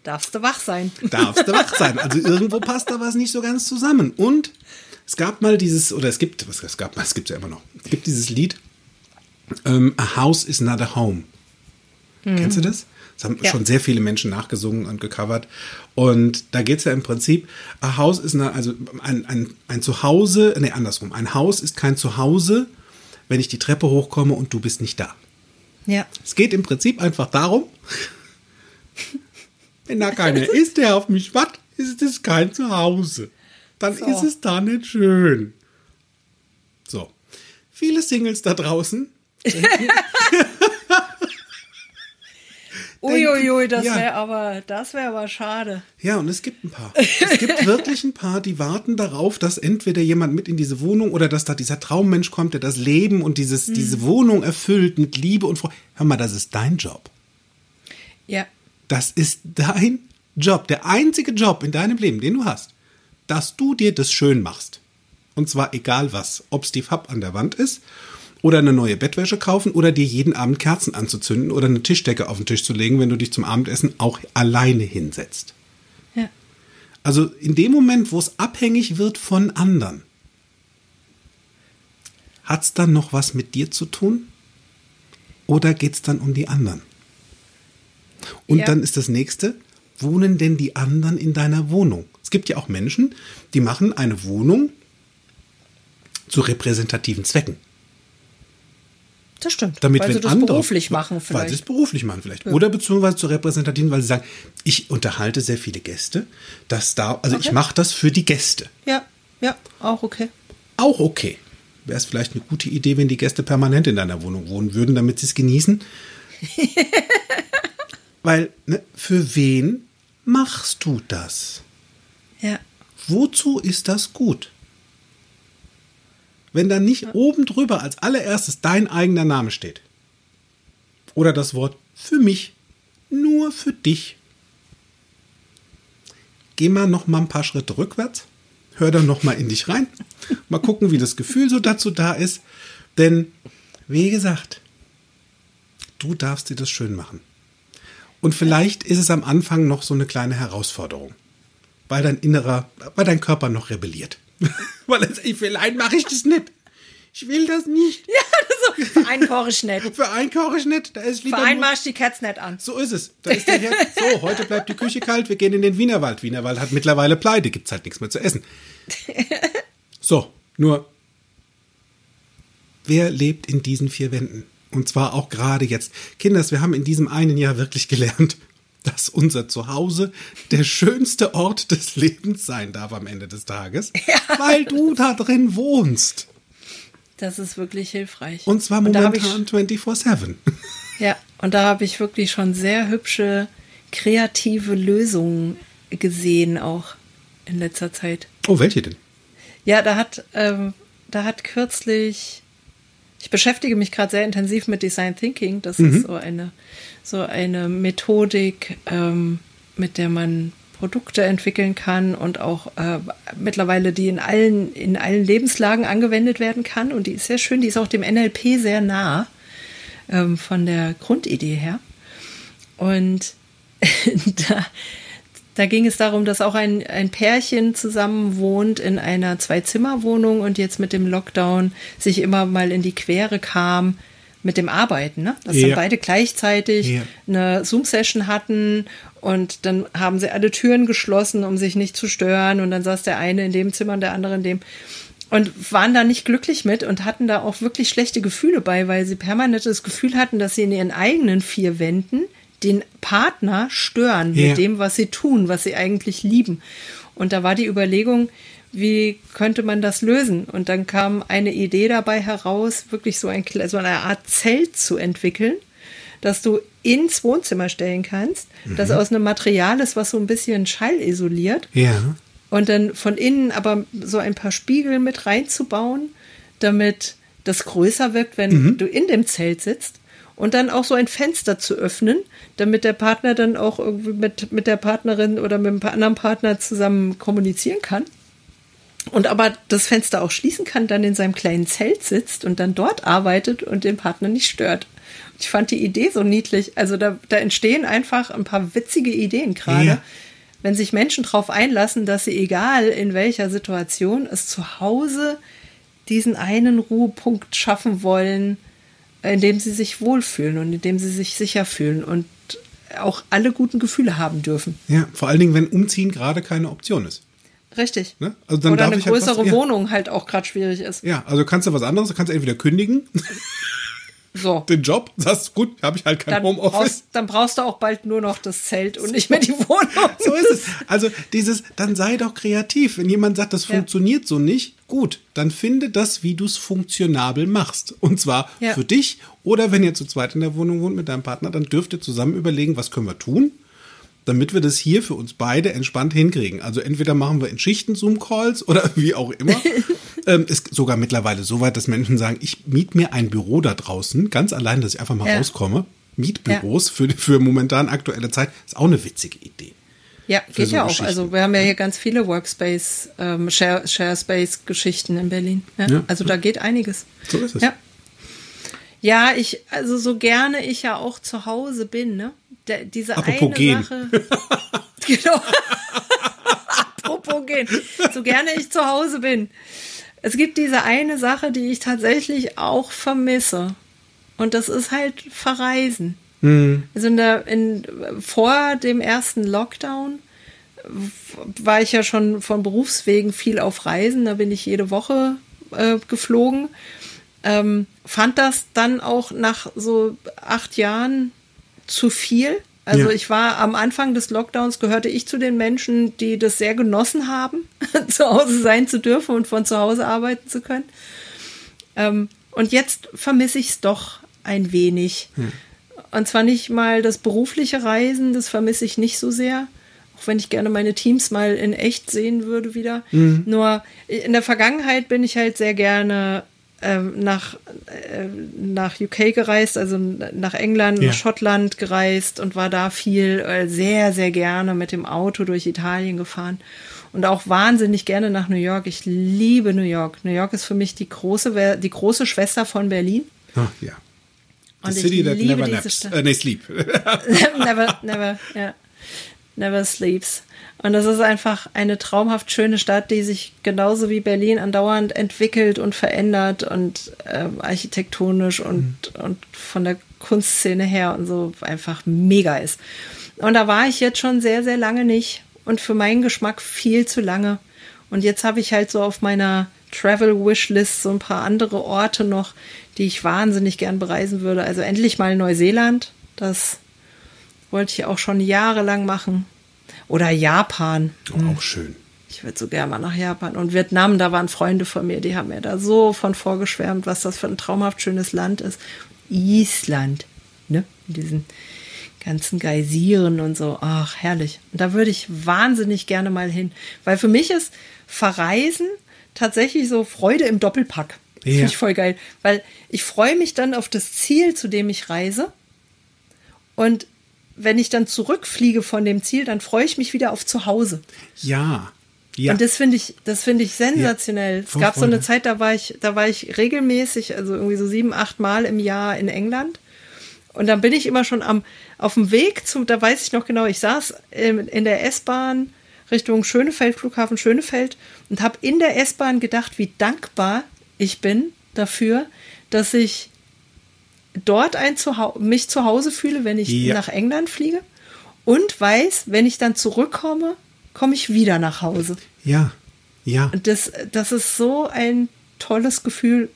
Darfst du wach sein. Darfst du wach sein. Also irgendwo passt da was nicht so ganz zusammen. Und es gab mal dieses, oder es gibt, was es gab mal, es gibt es ja immer noch, es gibt dieses Lied, ähm, A House is not a Home. Mhm. Kennst du das? Das haben ja. schon sehr viele Menschen nachgesungen und gecovert. Und da geht es ja im Prinzip, a house is not, also ein, ein, ein Zuhause, nee, andersrum, ein Haus ist kein Zuhause, wenn ich die Treppe hochkomme und du bist nicht da. Ja. Es geht im Prinzip einfach darum, wenn da keiner ist, der auf mich wartet, ist es kein Zuhause. Dann so. ist es da nicht schön. So. Viele Singles da draußen denken, Uiuiui, das ja. wäre aber, das wäre aber schade. Ja, und es gibt ein paar. Es gibt wirklich ein paar, die warten darauf, dass entweder jemand mit in diese Wohnung oder dass da dieser Traummensch kommt, der das Leben und dieses, hm. diese Wohnung erfüllt mit Liebe und Freude. Hör mal, das ist dein Job. Ja. Das ist dein Job, der einzige Job in deinem Leben, den du hast, dass du dir das schön machst. Und zwar egal was, ob es die Farbe an der Wand ist, oder eine neue Bettwäsche kaufen oder dir jeden Abend Kerzen anzuzünden oder eine Tischdecke auf den Tisch zu legen, wenn du dich zum Abendessen auch alleine hinsetzt. Ja. Also in dem Moment, wo es abhängig wird von anderen, hat es dann noch was mit dir zu tun? Oder geht es dann um die anderen? Und ja. dann ist das Nächste, wohnen denn die anderen in deiner Wohnung? Es gibt ja auch Menschen, die machen eine Wohnung zu repräsentativen Zwecken. Das stimmt, damit, weil sie das andere, beruflich machen vielleicht. Weil sie es beruflich machen vielleicht. Ja. Oder beziehungsweise zu repräsentativen, weil sie sagen, ich unterhalte sehr viele Gäste. Das da, also okay. ich mache das für die Gäste. Ja, ja, auch okay. Auch okay. Wäre es vielleicht eine gute Idee, wenn die Gäste permanent in deiner Wohnung wohnen würden, damit sie es genießen. Weil, ne, für wen machst du das? Ja. Wozu ist das gut? Wenn dann nicht ja. oben drüber als allererstes dein eigener Name steht. Oder das Wort für mich, nur für dich. Geh mal noch mal ein paar Schritte rückwärts. Hör dann noch mal in dich rein. Mal gucken, wie das Gefühl so dazu da ist. Denn, wie gesagt, du darfst dir das schön machen. Und vielleicht ist es am Anfang noch so eine kleine Herausforderung. Weil dein innerer, weil dein Körper noch rebelliert. Weil ich will, ein mache ich das nicht. Ich will das nicht. Ja, das so. Für einen koche ich nicht. Für einen koche ich nicht. Da ist lieber Für einen mache ich die Kerzen nicht an. So ist es. Da ist der Herd. So, heute bleibt die Küche kalt, wir gehen in den Wienerwald. Wienerwald hat mittlerweile Pleite, gibt's halt nichts mehr zu essen. So, nur, wer lebt in diesen vier Wänden? Und zwar auch gerade jetzt. Kinders, wir haben in diesem einen Jahr wirklich gelernt, dass unser Zuhause der schönste Ort des Lebens sein darf am Ende des Tages, ja. weil du da drin wohnst. Das ist wirklich hilfreich. Und zwar momentan vierundzwanzig sieben. Ja, und da habe ich wirklich schon sehr hübsche, kreative Lösungen gesehen, auch in letzter Zeit. Oh, welche denn? Ja, da hat, ähm, da hat kürzlich... Ich beschäftige mich gerade sehr intensiv mit Design Thinking. Das mhm. ist so eine, so eine Methodik, ähm, mit der man Produkte entwickeln kann und auch äh, mittlerweile die in allen, in allen Lebenslagen angewendet werden kann. Und die ist sehr schön. Die ist auch dem N L P sehr nah, ähm, von der Grundidee her. Und da, da ging es darum, dass auch ein, ein Pärchen zusammen wohnt in einer Zwei-Zimmer-Wohnung und jetzt mit dem Lockdown sich immer mal in die Quere kam, mit dem Arbeiten, ne? Dass ja. dann beide gleichzeitig ja. eine Zoom-Session hatten und dann haben sie alle Türen geschlossen, um sich nicht zu stören und dann saß der eine in dem Zimmer und der andere in dem und waren da nicht glücklich mit und hatten da auch wirklich schlechte Gefühle bei, weil sie permanent das Gefühl hatten, dass sie in ihren eigenen vier Wänden den Partner stören ja. mit dem, was sie tun, was sie eigentlich lieben. Und da war die Überlegung, wie könnte man das lösen? Und dann kam eine Idee dabei heraus, wirklich so, ein, so eine Art Zelt zu entwickeln, dass du ins Wohnzimmer stellen kannst, mhm. das aus einem Material ist, was so ein bisschen Schall isoliert. Ja. Und dann von innen aber so ein paar Spiegel mit reinzubauen, damit das größer wirkt, wenn mhm. du in dem Zelt sitzt. Und dann auch so ein Fenster zu öffnen, damit der Partner dann auch irgendwie mit, mit der Partnerin oder mit einem anderen Partner zusammen kommunizieren kann. Und aber das Fenster auch schließen kann, dann in seinem kleinen Zelt sitzt und dann dort arbeitet und den Partner nicht stört. Ich fand die Idee so niedlich. Also da, da entstehen einfach ein paar witzige Ideen gerade. Ja. Wenn sich Menschen darauf einlassen, dass sie, egal in welcher Situation, es zu Hause diesen einen Ruhepunkt schaffen wollen, in dem sie sich wohlfühlen und in dem sie sich sicher fühlen und auch alle guten Gefühle haben dürfen. Ja, vor allen Dingen, wenn Umziehen gerade keine Option ist. Richtig. Ne? Also dann Oder darf eine ich größere halt was, Wohnung ja. halt auch gerade schwierig ist. Ja, also kannst du was anderes, du kannst entweder kündigen, so. den Job, sagst gut, habe ich halt kein dann Homeoffice. Brauchst, dann brauchst du auch bald nur noch das Zelt und so. Nicht mehr die Wohnung. So ist es. Also dieses, dann sei doch kreativ. Wenn jemand sagt, das ja. funktioniert so nicht, gut, dann finde das, wie du es funktionabel machst. Und zwar ja. für dich oder wenn ihr zu zweit in der Wohnung wohnt mit deinem Partner, dann dürft ihr zusammen überlegen, was können wir tun, damit wir das hier für uns beide entspannt hinkriegen. Also entweder machen wir in Schichten Zoom-Calls oder wie auch immer. ähm, ist sogar mittlerweile so weit, dass Menschen sagen, ich miete mir ein Büro da draußen, ganz allein, dass ich einfach mal ja. rauskomme. Mietbüros ja. für, für momentan aktuelle Zeit, ist auch eine witzige Idee. Ja, geht so ja auch. Also wir haben ja hier ganz viele Workspace, ähm, Share, Sharespace-Geschichten in Berlin. Ja? Ja, also ja. da geht einiges. So ist es. Ja. Ja, ich, also so gerne ich ja auch zu Hause bin, ne? Der, diese Apropos eine gehen. Sache. Genau. Apropos gehen. So gerne ich zu Hause bin. Es gibt diese eine Sache, die ich tatsächlich auch vermisse. Und das ist halt Verreisen. Mhm. Also in der, in, vor dem ersten Lockdown war ich ja schon von Berufswegen viel auf Reisen. Da bin ich jede Woche äh, geflogen. Ähm, fand das dann auch nach so acht Jahren zu viel. Also ja. ich war am Anfang des Lockdowns, gehörte ich zu den Menschen, die das sehr genossen haben, zu Hause sein zu dürfen und von zu Hause arbeiten zu können. Ähm, und jetzt vermisse ich es doch ein wenig. Hm. Und zwar nicht mal das berufliche Reisen, das vermisse ich nicht so sehr. Auch wenn ich gerne meine Teams mal in echt sehen würde wieder. Mhm. Nur in der Vergangenheit bin ich halt sehr gerne nach, nach U K gereist, also nach England, ja. nach Schottland gereist und war da viel, sehr, sehr gerne mit dem Auto durch Italien gefahren und auch wahnsinnig gerne nach New York. Ich liebe New York. New York ist für mich die große, die große Schwester von Berlin. Ach ja. Und The ich city that liebe never diese Stadt. Uh, sleep. never, never, yeah. Never sleeps. Und das ist einfach eine traumhaft schöne Stadt, die sich genauso wie Berlin andauernd entwickelt und verändert und äh, architektonisch und, mhm. und von der Kunstszene her und so einfach mega ist. Und da war ich jetzt schon sehr, sehr lange nicht und für meinen Geschmack viel zu lange. Und jetzt habe ich halt so auf meiner Travel-Wishlist so ein paar andere Orte noch, die ich wahnsinnig gern bereisen würde. Also endlich mal Neuseeland, das wollte ich auch schon jahrelang machen. Oder Japan. Oh, auch schön. Ich würde so gerne mal nach Japan. Und Vietnam, da waren Freunde von mir, die haben mir da so von vorgeschwärmt, was das für ein traumhaft schönes Land ist. Island, ne? Mit diesen ganzen Geysiren und so. Ach, herrlich. Und da würde ich wahnsinnig gerne mal hin. Weil für mich ist Verreisen tatsächlich so Freude im Doppelpack. Ja. Finde ich voll geil. Weil ich freue mich dann auf das Ziel, zu dem ich reise. Und wenn ich dann zurückfliege von dem Ziel, dann freue ich mich wieder auf zu Hause. Ja, ja. Und das finde ich, das finde ich sensationell. Ja, es gab Freude. So eine Zeit, da war ich, da war ich regelmäßig, also irgendwie so sieben, acht Mal im Jahr in England. Und dann bin ich immer schon am, auf dem Weg zu, da weiß ich noch genau, ich saß in, in der S-Bahn Richtung Schönefeld, Flughafen Schönefeld und habe in der S-Bahn gedacht, wie dankbar ich bin dafür, dass ich dort ein Zuha- mich zu Hause fühle, wenn ich ja. nach England fliege und weiß, wenn ich dann zurückkomme, komme ich wieder nach Hause. Ja, ja. Das, das ist so ein tolles Gefühl.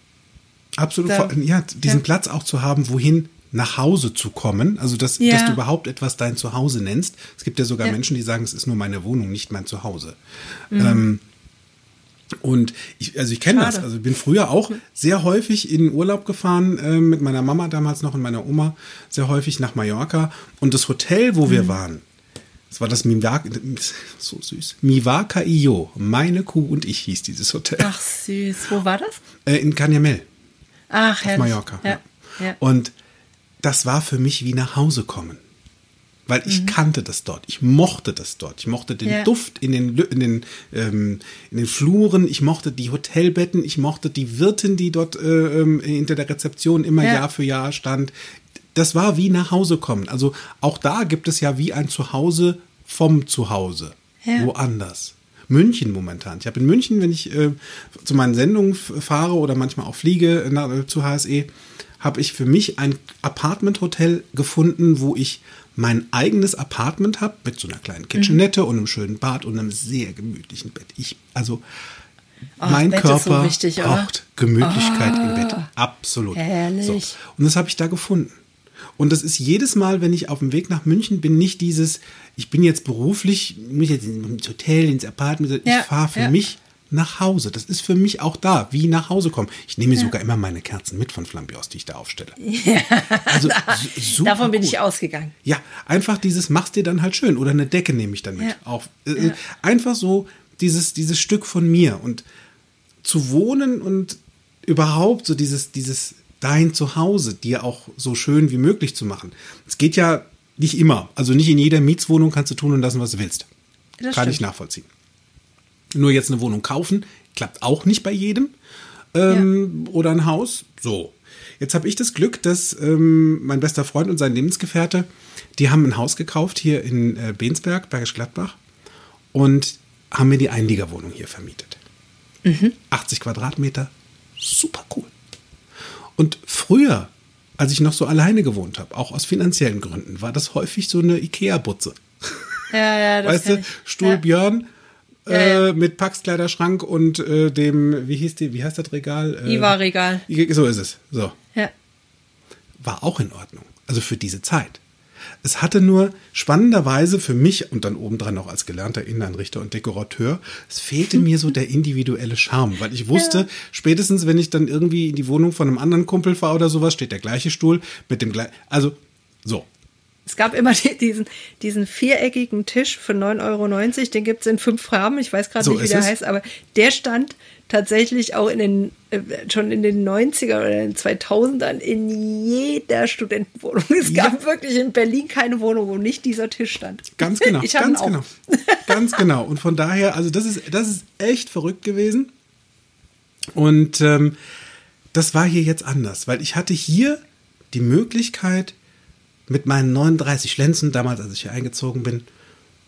Absolut, da, ja, diesen ja. Platz auch zu haben, wohin nach Hause zu kommen, also dass, ja. dass du überhaupt etwas dein Zuhause nennst. Es gibt ja sogar ja. Menschen, die sagen, es ist nur meine Wohnung, nicht mein Zuhause. Mhm. Ähm, und ich, also ich kenne das, also ich bin früher auch sehr häufig in Urlaub gefahren, äh, mit meiner Mama damals noch und meiner Oma, sehr häufig nach Mallorca. Und das Hotel, wo mhm. wir waren, das war das Miwaka, so süß, Miwaka Io, meine Kuh und ich hieß dieses Hotel. Ach süß, wo war das? Äh, in Canyamel. Ach, auf herrlich. Mallorca. Ja, ja. Ja. Und das war für mich wie nach Hause kommen. Weil ich mhm. kannte das dort. Ich mochte das dort. Ich mochte den ja. Duft in den, in, den, ähm, in den Fluren. Ich mochte die Hotelbetten. Ich mochte die Wirtin, die dort ähm, hinter der Rezeption immer ja. Jahr für Jahr stand. Das war wie nach Hause kommen. Also auch da gibt es ja wie ein Zuhause vom Zuhause. Ja. Woanders. München momentan. Ich habe in München, wenn ich äh, zu meinen Sendungen f- fahre oder manchmal auch fliege nach, äh, zu H S E, habe ich für mich ein Apartment-Hotel gefunden, wo ich mein eigenes Apartment habe, mit so einer kleinen Kitchenette mhm. und einem schönen Bad und einem sehr gemütlichen Bett. Ich, also oh, mein Bett Körper so wichtig, braucht oder? Gemütlichkeit oh, im Bett. Absolut. Herrlich. So. Und das habe ich da gefunden. Und das ist jedes Mal, wenn ich auf dem Weg nach München bin, nicht dieses, ich bin jetzt beruflich, ich muss jetzt ins Hotel, ins Apartment, ich ja, fahre für ja. mich nach Hause. Das ist für mich auch da, wie nach Hause kommen. Ich nehme ja. sogar immer meine Kerzen mit von Flambios, die ich da aufstelle. Ja. Also super davon bin gut. ich ausgegangen. Ja, einfach dieses, machst dir dann halt schön. Oder eine Decke nehme ich dann mit. Ja. Auch, äh, ja. Einfach so dieses, dieses Stück von mir. Und zu wohnen und überhaupt so dieses, dieses dein Zuhause dir auch so schön wie möglich zu machen. Es geht ja nicht immer. Also nicht in jeder Mietswohnung kannst du tun und lassen, was du willst. Das kann stimmt. ich nachvollziehen. Nur jetzt eine Wohnung kaufen, klappt auch nicht bei jedem. Ähm, ja. Oder ein Haus. So, jetzt habe ich das Glück, dass ähm, mein bester Freund und sein Lebensgefährte, die haben ein Haus gekauft hier in äh, Bensberg, Bergisch Gladbach. Und haben mir die Einliegerwohnung hier vermietet. Mhm. achtzig Quadratmeter, super cool. Und früher, als ich noch so alleine gewohnt habe, auch aus finanziellen Gründen, war das häufig so eine Ikea-Butze. Ja, ja, das weißt du, Stuhl ja. Björn. Äh, mit Packskleiderschrank und äh, dem, wie hieß die, wie heißt das Regal? Äh, I W A-Regal. So ist es. So. Ja. War auch in Ordnung. Also für diese Zeit. Es hatte nur spannenderweise für mich und dann obendran auch als gelernter Innenrichter und Dekorateur, es fehlte mir so der individuelle Charme, weil ich wusste, ja. spätestens wenn ich dann irgendwie in die Wohnung von einem anderen Kumpel fahre oder sowas, steht der gleiche Stuhl mit dem gleichen, also so. Es gab immer diesen, diesen viereckigen Tisch für neun Euro neunzig, den gibt es in fünf Farben, ich weiß gerade so nicht, wie der es. heißt, aber der stand tatsächlich auch in den, äh, schon in den neunziger oder in den zweitausendern in jeder Studentenwohnung. Es ja. gab wirklich in Berlin keine Wohnung, wo nicht dieser Tisch stand. Ganz genau, ich ganz genau. Ganz genau. Und von daher, also das ist, das ist echt verrückt gewesen. Und ähm, das war hier jetzt anders, weil ich hatte hier die Möglichkeit, mit meinen neununddreißig Lenzen, damals, als ich hier eingezogen bin,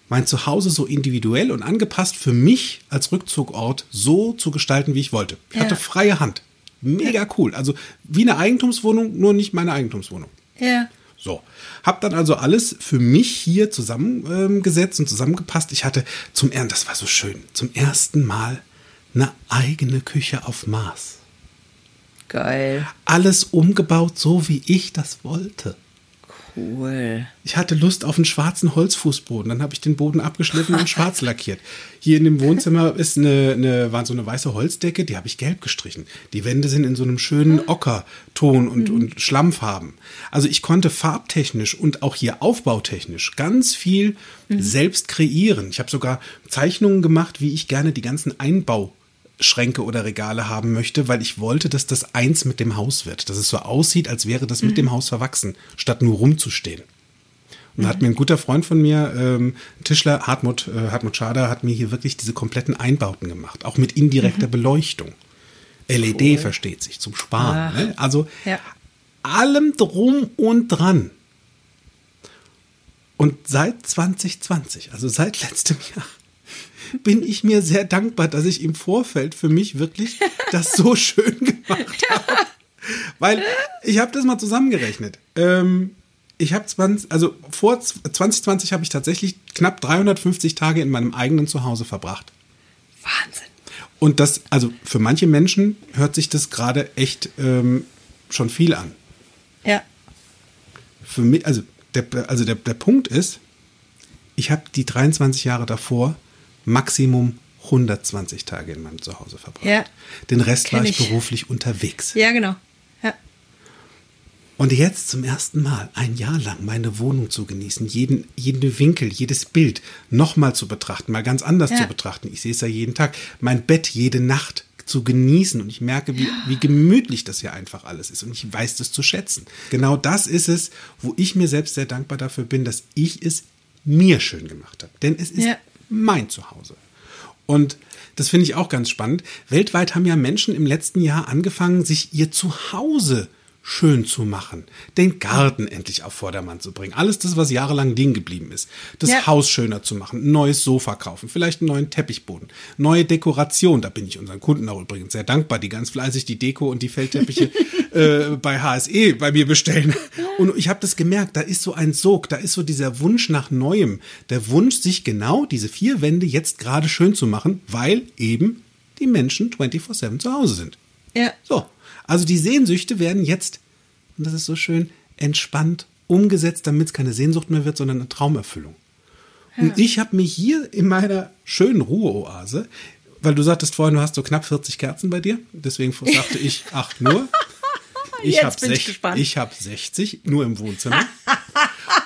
mein Zuhause so individuell und angepasst für mich als Rückzugort so zu gestalten, wie ich wollte. Ich ja. hatte freie Hand. Mega cool. Also wie eine Eigentumswohnung, nur nicht meine Eigentumswohnung. Ja. So. Hab dann also alles für mich hier zusammengesetzt und zusammengepasst. Ich hatte zum ersten, das war so schön, zum ersten Mal eine eigene Küche auf Maß. Geil. Alles umgebaut, so wie ich das wollte. Cool. Ich hatte Lust auf einen schwarzen Holzfußboden. Dann habe ich den Boden abgeschliffen und schwarz lackiert. Hier in dem Wohnzimmer ist eine, eine, war so eine weiße Holzdecke, die habe ich gelb gestrichen. Die Wände sind in so einem schönen Ockerton und, mhm. und Schlammfarben. Also ich konnte farbtechnisch und auch hier aufbautechnisch ganz viel mhm. selbst kreieren. Ich habe sogar Zeichnungen gemacht, wie ich gerne die ganzen Einbau Schränke oder Regale haben möchte, weil ich wollte, dass das eins mit dem Haus wird. Dass es so aussieht, als wäre das mhm. mit dem Haus verwachsen, statt nur rumzustehen. Und mhm. da hat mir ein guter Freund von mir, ähm, Tischler, Hartmut, äh, Hartmut Schader, hat mir hier wirklich diese kompletten Einbauten gemacht. Auch mit indirekter mhm. Beleuchtung. L E D cool. versteht sich, zum Sparen. Ne? Also ja. allem drum und dran. Und seit zwanzig zwanzig, also seit letztem Jahr, bin ich mir sehr dankbar, dass ich im Vorfeld für mich wirklich das so schön gemacht habe. Weil ich habe das mal zusammengerechnet. Ähm, ich habe zwanzig, also vor zwanzig zwanzig habe ich tatsächlich knapp dreihundertfünfzig Tage in meinem eigenen Zuhause verbracht. Wahnsinn. Und das, also für manche Menschen hört sich das gerade echt ähm, schon viel an. Ja. Für mich, also der, also der, der Punkt ist, ich habe die dreiundzwanzig Jahre davor Maximum hundertzwanzig Tage in meinem Zuhause verbracht. Ja, den Rest war ich, ich beruflich unterwegs. Ja, genau. Ja. Und jetzt zum ersten Mal ein Jahr lang meine Wohnung zu genießen, jeden, jeden Winkel, jedes Bild nochmal zu betrachten, mal ganz anders ja. zu betrachten. Ich sehe es ja jeden Tag. Mein Bett jede Nacht zu genießen und ich merke, wie, wie gemütlich das hier einfach alles ist und ich weiß das zu schätzen. Genau das ist es, wo ich mir selbst sehr dankbar dafür bin, dass ich es mir schön gemacht habe. Denn es ist ja. mein Zuhause. Und das finde ich auch ganz spannend. Weltweit haben ja Menschen im letzten Jahr angefangen, sich ihr Zuhause schön zu machen. Den Garten endlich auf Vordermann zu bringen. Alles das, was jahrelang liegen geblieben ist. Das ja. Haus schöner zu machen. Ein neues Sofa kaufen. Vielleicht einen neuen Teppichboden. Neue Dekoration. Da bin ich unseren Kunden auch übrigens sehr dankbar, die ganz fleißig die Deko und die Feldteppiche äh, bei H S E bei mir bestellen. Und ich habe das gemerkt. Da ist so ein Sog. Da ist so dieser Wunsch nach Neuem. Der Wunsch, sich genau diese vier Wände jetzt gerade schön zu machen, weil eben die Menschen vierundzwanzig sieben zu Hause sind. Ja. So. Also die Sehnsüchte werden jetzt, und das ist so schön, entspannt umgesetzt, damit es keine Sehnsucht mehr wird, sondern eine Traumerfüllung. Ja. Und ich habe mir hier in meiner schönen Ruheoase, weil du sagtest vorhin, du hast so knapp vierzig Kerzen bei dir, deswegen sagte ich, ach nur, ich habe sech- hab sechzig, nur im Wohnzimmer.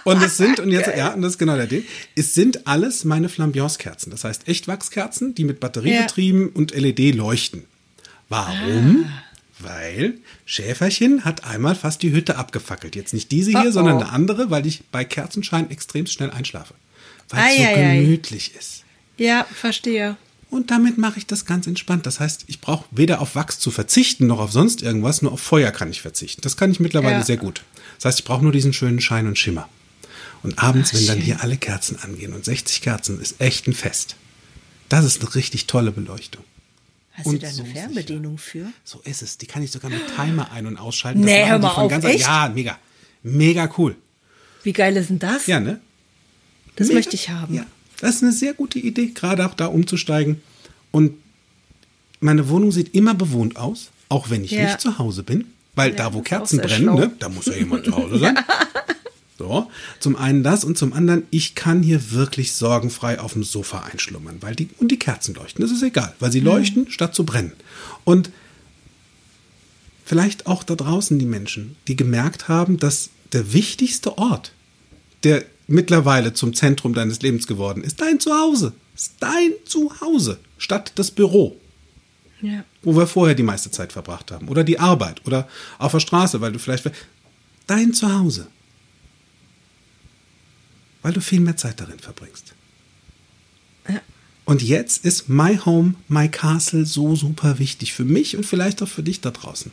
Und es sind, und jetzt, ja, und das ist genau der Ding, es sind alles meine Flambiance-Kerzen, das heißt Echtwachskerzen, die mit Batterie ja. betrieben und L E D leuchten. Warum? Ah. Weil Schäferchen hat einmal fast die Hütte abgefackelt. Jetzt nicht diese hier, oh oh. sondern eine andere, weil ich bei Kerzenschein extrem schnell einschlafe. Weil es so gemütlich ei. ist. Ja, verstehe. Und damit mache ich das ganz entspannt. Das heißt, ich brauche weder auf Wachs zu verzichten, noch auf sonst irgendwas. Nur auf Feuer kann ich verzichten. Das kann ich mittlerweile ja. sehr gut. Das heißt, ich brauche nur diesen schönen Schein und Schimmer. Und abends, Ach, wenn schön. dann hier alle Kerzen angehen und sechzig Kerzen, ist echt ein Fest. Das ist eine richtig tolle Beleuchtung. Hast und du da eine so Fernbedienung sicher. für? So ist es. Die kann ich sogar mit Timer ein- und ausschalten. Nee, hör mal auf, echt? Ja, mega. Mega cool. Wie geil ist denn das? Ja, ne? Das mega. möchte ich haben. Ja, das ist eine sehr gute Idee, gerade auch da umzusteigen. Und meine Wohnung sieht immer bewohnt aus, auch wenn ich ja. nicht zu Hause bin. Weil ja, da, wo Kerzen brennen, ne, da muss ja jemand zu Hause sein. Ja. So, zum einen das und zum anderen, ich kann hier wirklich sorgenfrei auf dem Sofa einschlummern, weil die und die Kerzen leuchten, das ist egal, weil sie leuchten, mhm. statt zu brennen. Und vielleicht auch da draußen die Menschen, die gemerkt haben, dass der wichtigste Ort, der mittlerweile zum Zentrum deines Lebens geworden ist, dein Zuhause, ist dein Zuhause, statt das Büro. Ja. Wo wir vorher die meiste Zeit verbracht haben oder die Arbeit oder auf der Straße, weil du vielleicht, dein Zuhause. Weil du viel mehr Zeit darin verbringst. Ja. Und jetzt ist My Home, My Castle so super wichtig für mich und vielleicht auch für dich da draußen.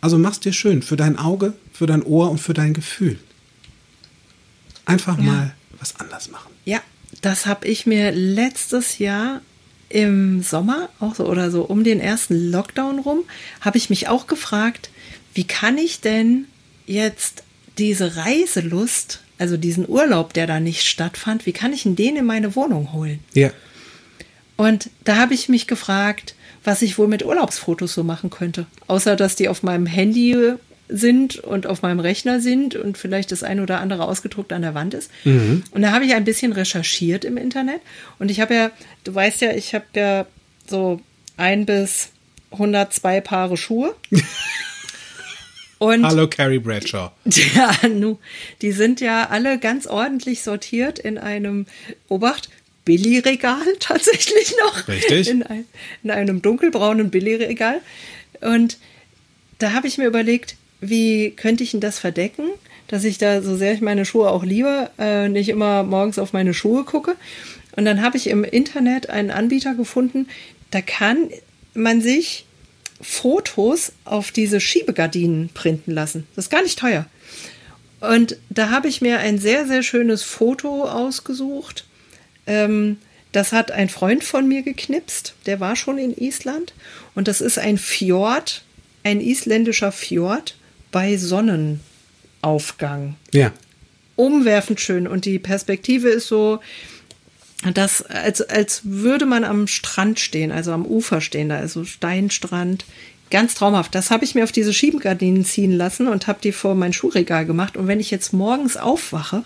Also mach's dir schön für dein Auge, für dein Ohr und für dein Gefühl. Einfach ja. mal was anders machen. Ja, das habe ich mir letztes Jahr im Sommer auch so oder so um den ersten Lockdown rum, habe ich mich auch gefragt, wie kann ich denn jetzt diese Reiselust, also diesen Urlaub, der da nicht stattfand, wie kann ich denn den in meine Wohnung holen? Ja. Und da habe ich mich gefragt, was ich wohl mit Urlaubsfotos so machen könnte. Außer, dass die auf meinem Handy sind und auf meinem Rechner sind und vielleicht das ein oder andere ausgedruckt an der Wand ist. Mhm. Und da habe ich ein bisschen recherchiert im Internet. Und ich habe ja, du weißt ja, ich habe ja so ein bis hundertzwei Paare Schuhe. Und hallo Carrie Bradshaw. Ja, nu, die sind ja alle ganz ordentlich sortiert in einem, Obacht, Billy-Regal tatsächlich noch. Richtig. In, ein, in einem dunkelbraunen Billy-Regal. Und da habe ich mir überlegt, wie könnte ich denn das verdecken, dass ich da, so sehr ich meine Schuhe auch liebe, äh, nicht immer morgens auf meine Schuhe gucke. Und dann habe ich im Internet einen Anbieter gefunden, da kann man sich Fotos auf diese Schiebegardinen printen lassen. Das ist gar nicht teuer. Und da habe ich mir ein sehr, sehr schönes Foto ausgesucht. Ähm, das hat ein Freund von mir geknipst. Der war schon in Island. Und das ist ein Fjord ein isländischer Fjord bei Sonnenaufgang. Ja. Umwerfend schön. Und die Perspektive ist so, dass, als, als würde man am Strand stehen, also am Ufer stehen. Da ist so Steinstrand. Ganz traumhaft. Das habe ich mir auf diese Schiebengardinen ziehen lassen und habe die vor mein Schuhregal gemacht. Und wenn ich jetzt morgens aufwache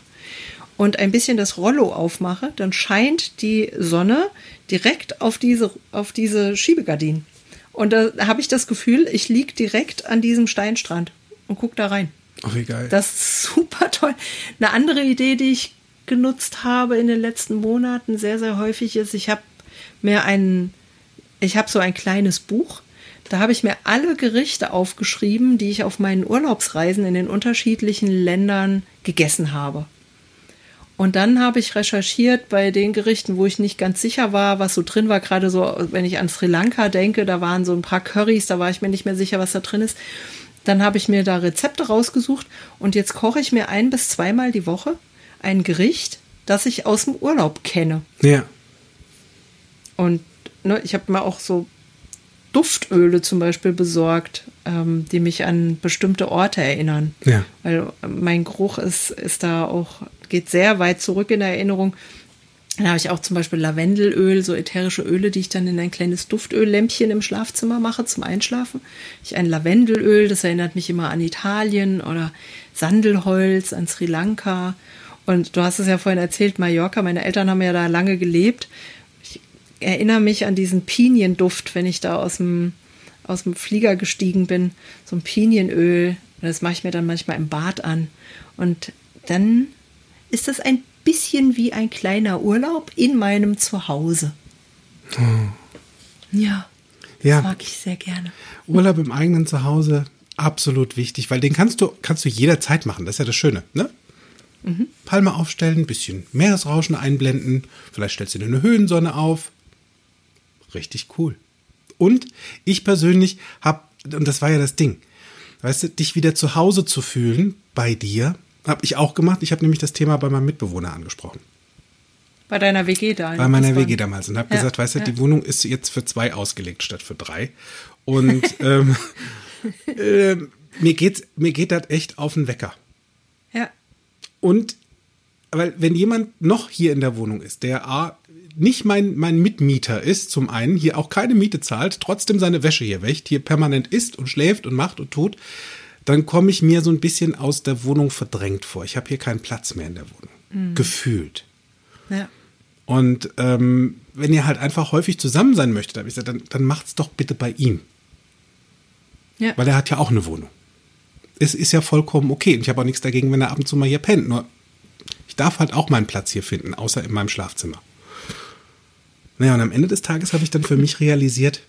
und ein bisschen das Rollo aufmache, dann scheint die Sonne direkt auf diese, auf diese Schiebegardinen. Und da habe ich das Gefühl, ich liege direkt an diesem Steinstrand und gucke da rein. Ach, wie geil. Das ist super toll. Eine andere Idee, die ich genutzt habe in den letzten Monaten sehr, sehr häufig ist, ich habe mir einen, ich habe so ein kleines Buch, da habe ich mir alle Gerichte aufgeschrieben, die ich auf meinen Urlaubsreisen in den unterschiedlichen Ländern gegessen habe. Und dann habe ich recherchiert bei den Gerichten, wo ich nicht ganz sicher war, was so drin war. Gerade so, wenn ich an Sri Lanka denke, da waren so ein paar Currys, da war ich mir nicht mehr sicher, was da drin ist. Dann habe ich mir da Rezepte rausgesucht und jetzt koche ich mir ein- bis zweimal die Woche ein Gericht, das ich aus dem Urlaub kenne. Ja. Und ne, ich habe mir auch so Duftöle zum Beispiel besorgt, ähm, die mich an bestimmte Orte erinnern. Ja. Weil mein Geruch ist, ist da auch, geht sehr weit zurück in der Erinnerung. Dann habe ich auch zum Beispiel Lavendelöl, so ätherische Öle, die ich dann in ein kleines Duftöllämpchen im Schlafzimmer mache zum Einschlafen. Ich ein Lavendelöl, das erinnert mich immer an Italien oder Sandelholz, an Sri Lanka. Und du hast es ja vorhin erzählt, Mallorca, meine Eltern haben ja da lange gelebt. Ich erinnere mich an diesen Pinienduft, wenn ich da aus dem, aus dem Flieger gestiegen bin. So ein Pinienöl, das mache ich mir dann manchmal im Bad an. Und dann ist das ein bisschen wie ein kleiner Urlaub in meinem Zuhause. Oh. Ja, das ja. mag ich sehr gerne. Urlaub im eigenen Zuhause, absolut wichtig, weil den kannst du, kannst du jederzeit machen. Das ist ja das Schöne, ne? Mhm. Palme aufstellen, ein bisschen Meeresrauschen einblenden, vielleicht stellst du dir eine Höhensonne auf. Richtig cool. Und ich persönlich habe, und das war ja das Ding, weißt du, dich wieder zu Hause zu fühlen bei dir, habe ich auch gemacht. Ich habe nämlich das Thema bei meinem Mitbewohner angesprochen. Bei deiner W G damals? Bei meiner W G damals. Und habe ja, gesagt, weißt du, ja. die Wohnung ist jetzt für zwei ausgelegt statt für drei. Und ähm, äh, mir, geht's, mir geht das echt auf den Wecker. Ja. Und weil wenn jemand noch hier in der Wohnung ist, der A, nicht mein, mein Mitmieter ist, zum einen, hier auch keine Miete zahlt, trotzdem seine Wäsche hier wäscht, hier permanent isst und schläft und macht und tut, dann komme ich mir so ein bisschen aus der Wohnung verdrängt vor. Ich habe hier keinen Platz mehr in der Wohnung. Mhm. Gefühlt. Ja. Und ähm, wenn ihr halt einfach häufig zusammen sein möchtet, habe ich gesagt, dann, dann macht's doch bitte bei ihm. Ja. Weil er hat ja auch eine Wohnung. Es ist ja vollkommen okay. Und ich habe auch nichts dagegen, wenn er ab und zu mal hier pennt. Nur ich darf halt auch meinen Platz hier finden, außer in meinem Schlafzimmer. Naja, und am Ende des Tages habe ich dann für mich realisiert,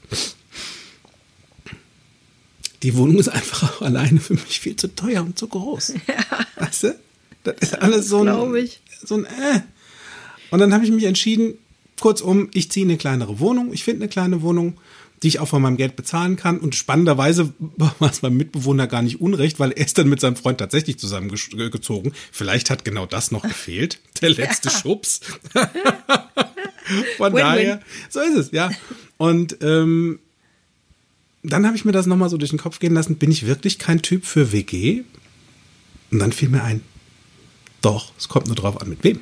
die Wohnung ist einfach auch alleine für mich viel zu teuer und zu groß. Ja. Weißt du? Das ist ja, alles so ein, ich. so ein äh. Und dann habe ich mich entschieden, kurzum, ich ziehe eine kleinere Wohnung. Ich finde eine kleine Wohnung, die ich auch von meinem Geld bezahlen kann. Und spannenderweise war es meinem Mitbewohner gar nicht unrecht, weil er ist dann mit seinem Freund tatsächlich zusammengezogen. Vielleicht hat genau das noch gefehlt. Der letzte ja. Schubs. Von Win-win. Daher, so ist es, ja. Und ähm, dann habe ich mir das nochmal so durch den Kopf gehen lassen, bin ich wirklich kein Typ für W G? Und dann fiel mir ein, doch, es kommt nur drauf an, mit wem.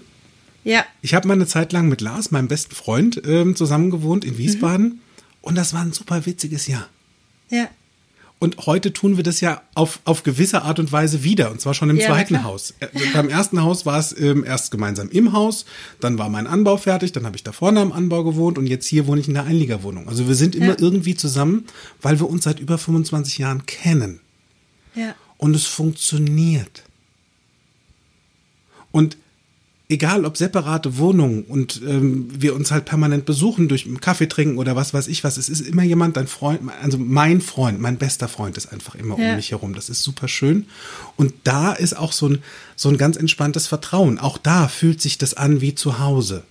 Ja. Ich habe mal eine Zeit lang mit Lars, meinem besten Freund, zusammen gewohnt in Wiesbaden. Mhm. Und das war ein super witziges Jahr. Ja. Und heute tun wir das ja auf, auf gewisse Art und Weise wieder. Und zwar schon im ja, zweiten Haus. Beim ersten Haus war es ähm, erst gemeinsam im Haus. Dann war mein Anbau fertig. Dann habe ich da vorne am Anbau gewohnt. Und jetzt hier wohne ich in der Einliegerwohnung. Also wir sind immer ja. irgendwie zusammen, weil wir uns seit über fünfundzwanzig Jahren kennen. Ja. Und es funktioniert. Und egal, ob separate Wohnungen und ähm, wir uns halt permanent besuchen durch einen Kaffee trinken oder was weiß ich was. Es ist immer jemand, dein Freund, also mein Freund, mein bester Freund ist einfach immer ja. um mich herum. Das ist super schön. Und da ist auch so ein, so ein ganz entspanntes Vertrauen. Auch da fühlt sich das an wie zu Hause.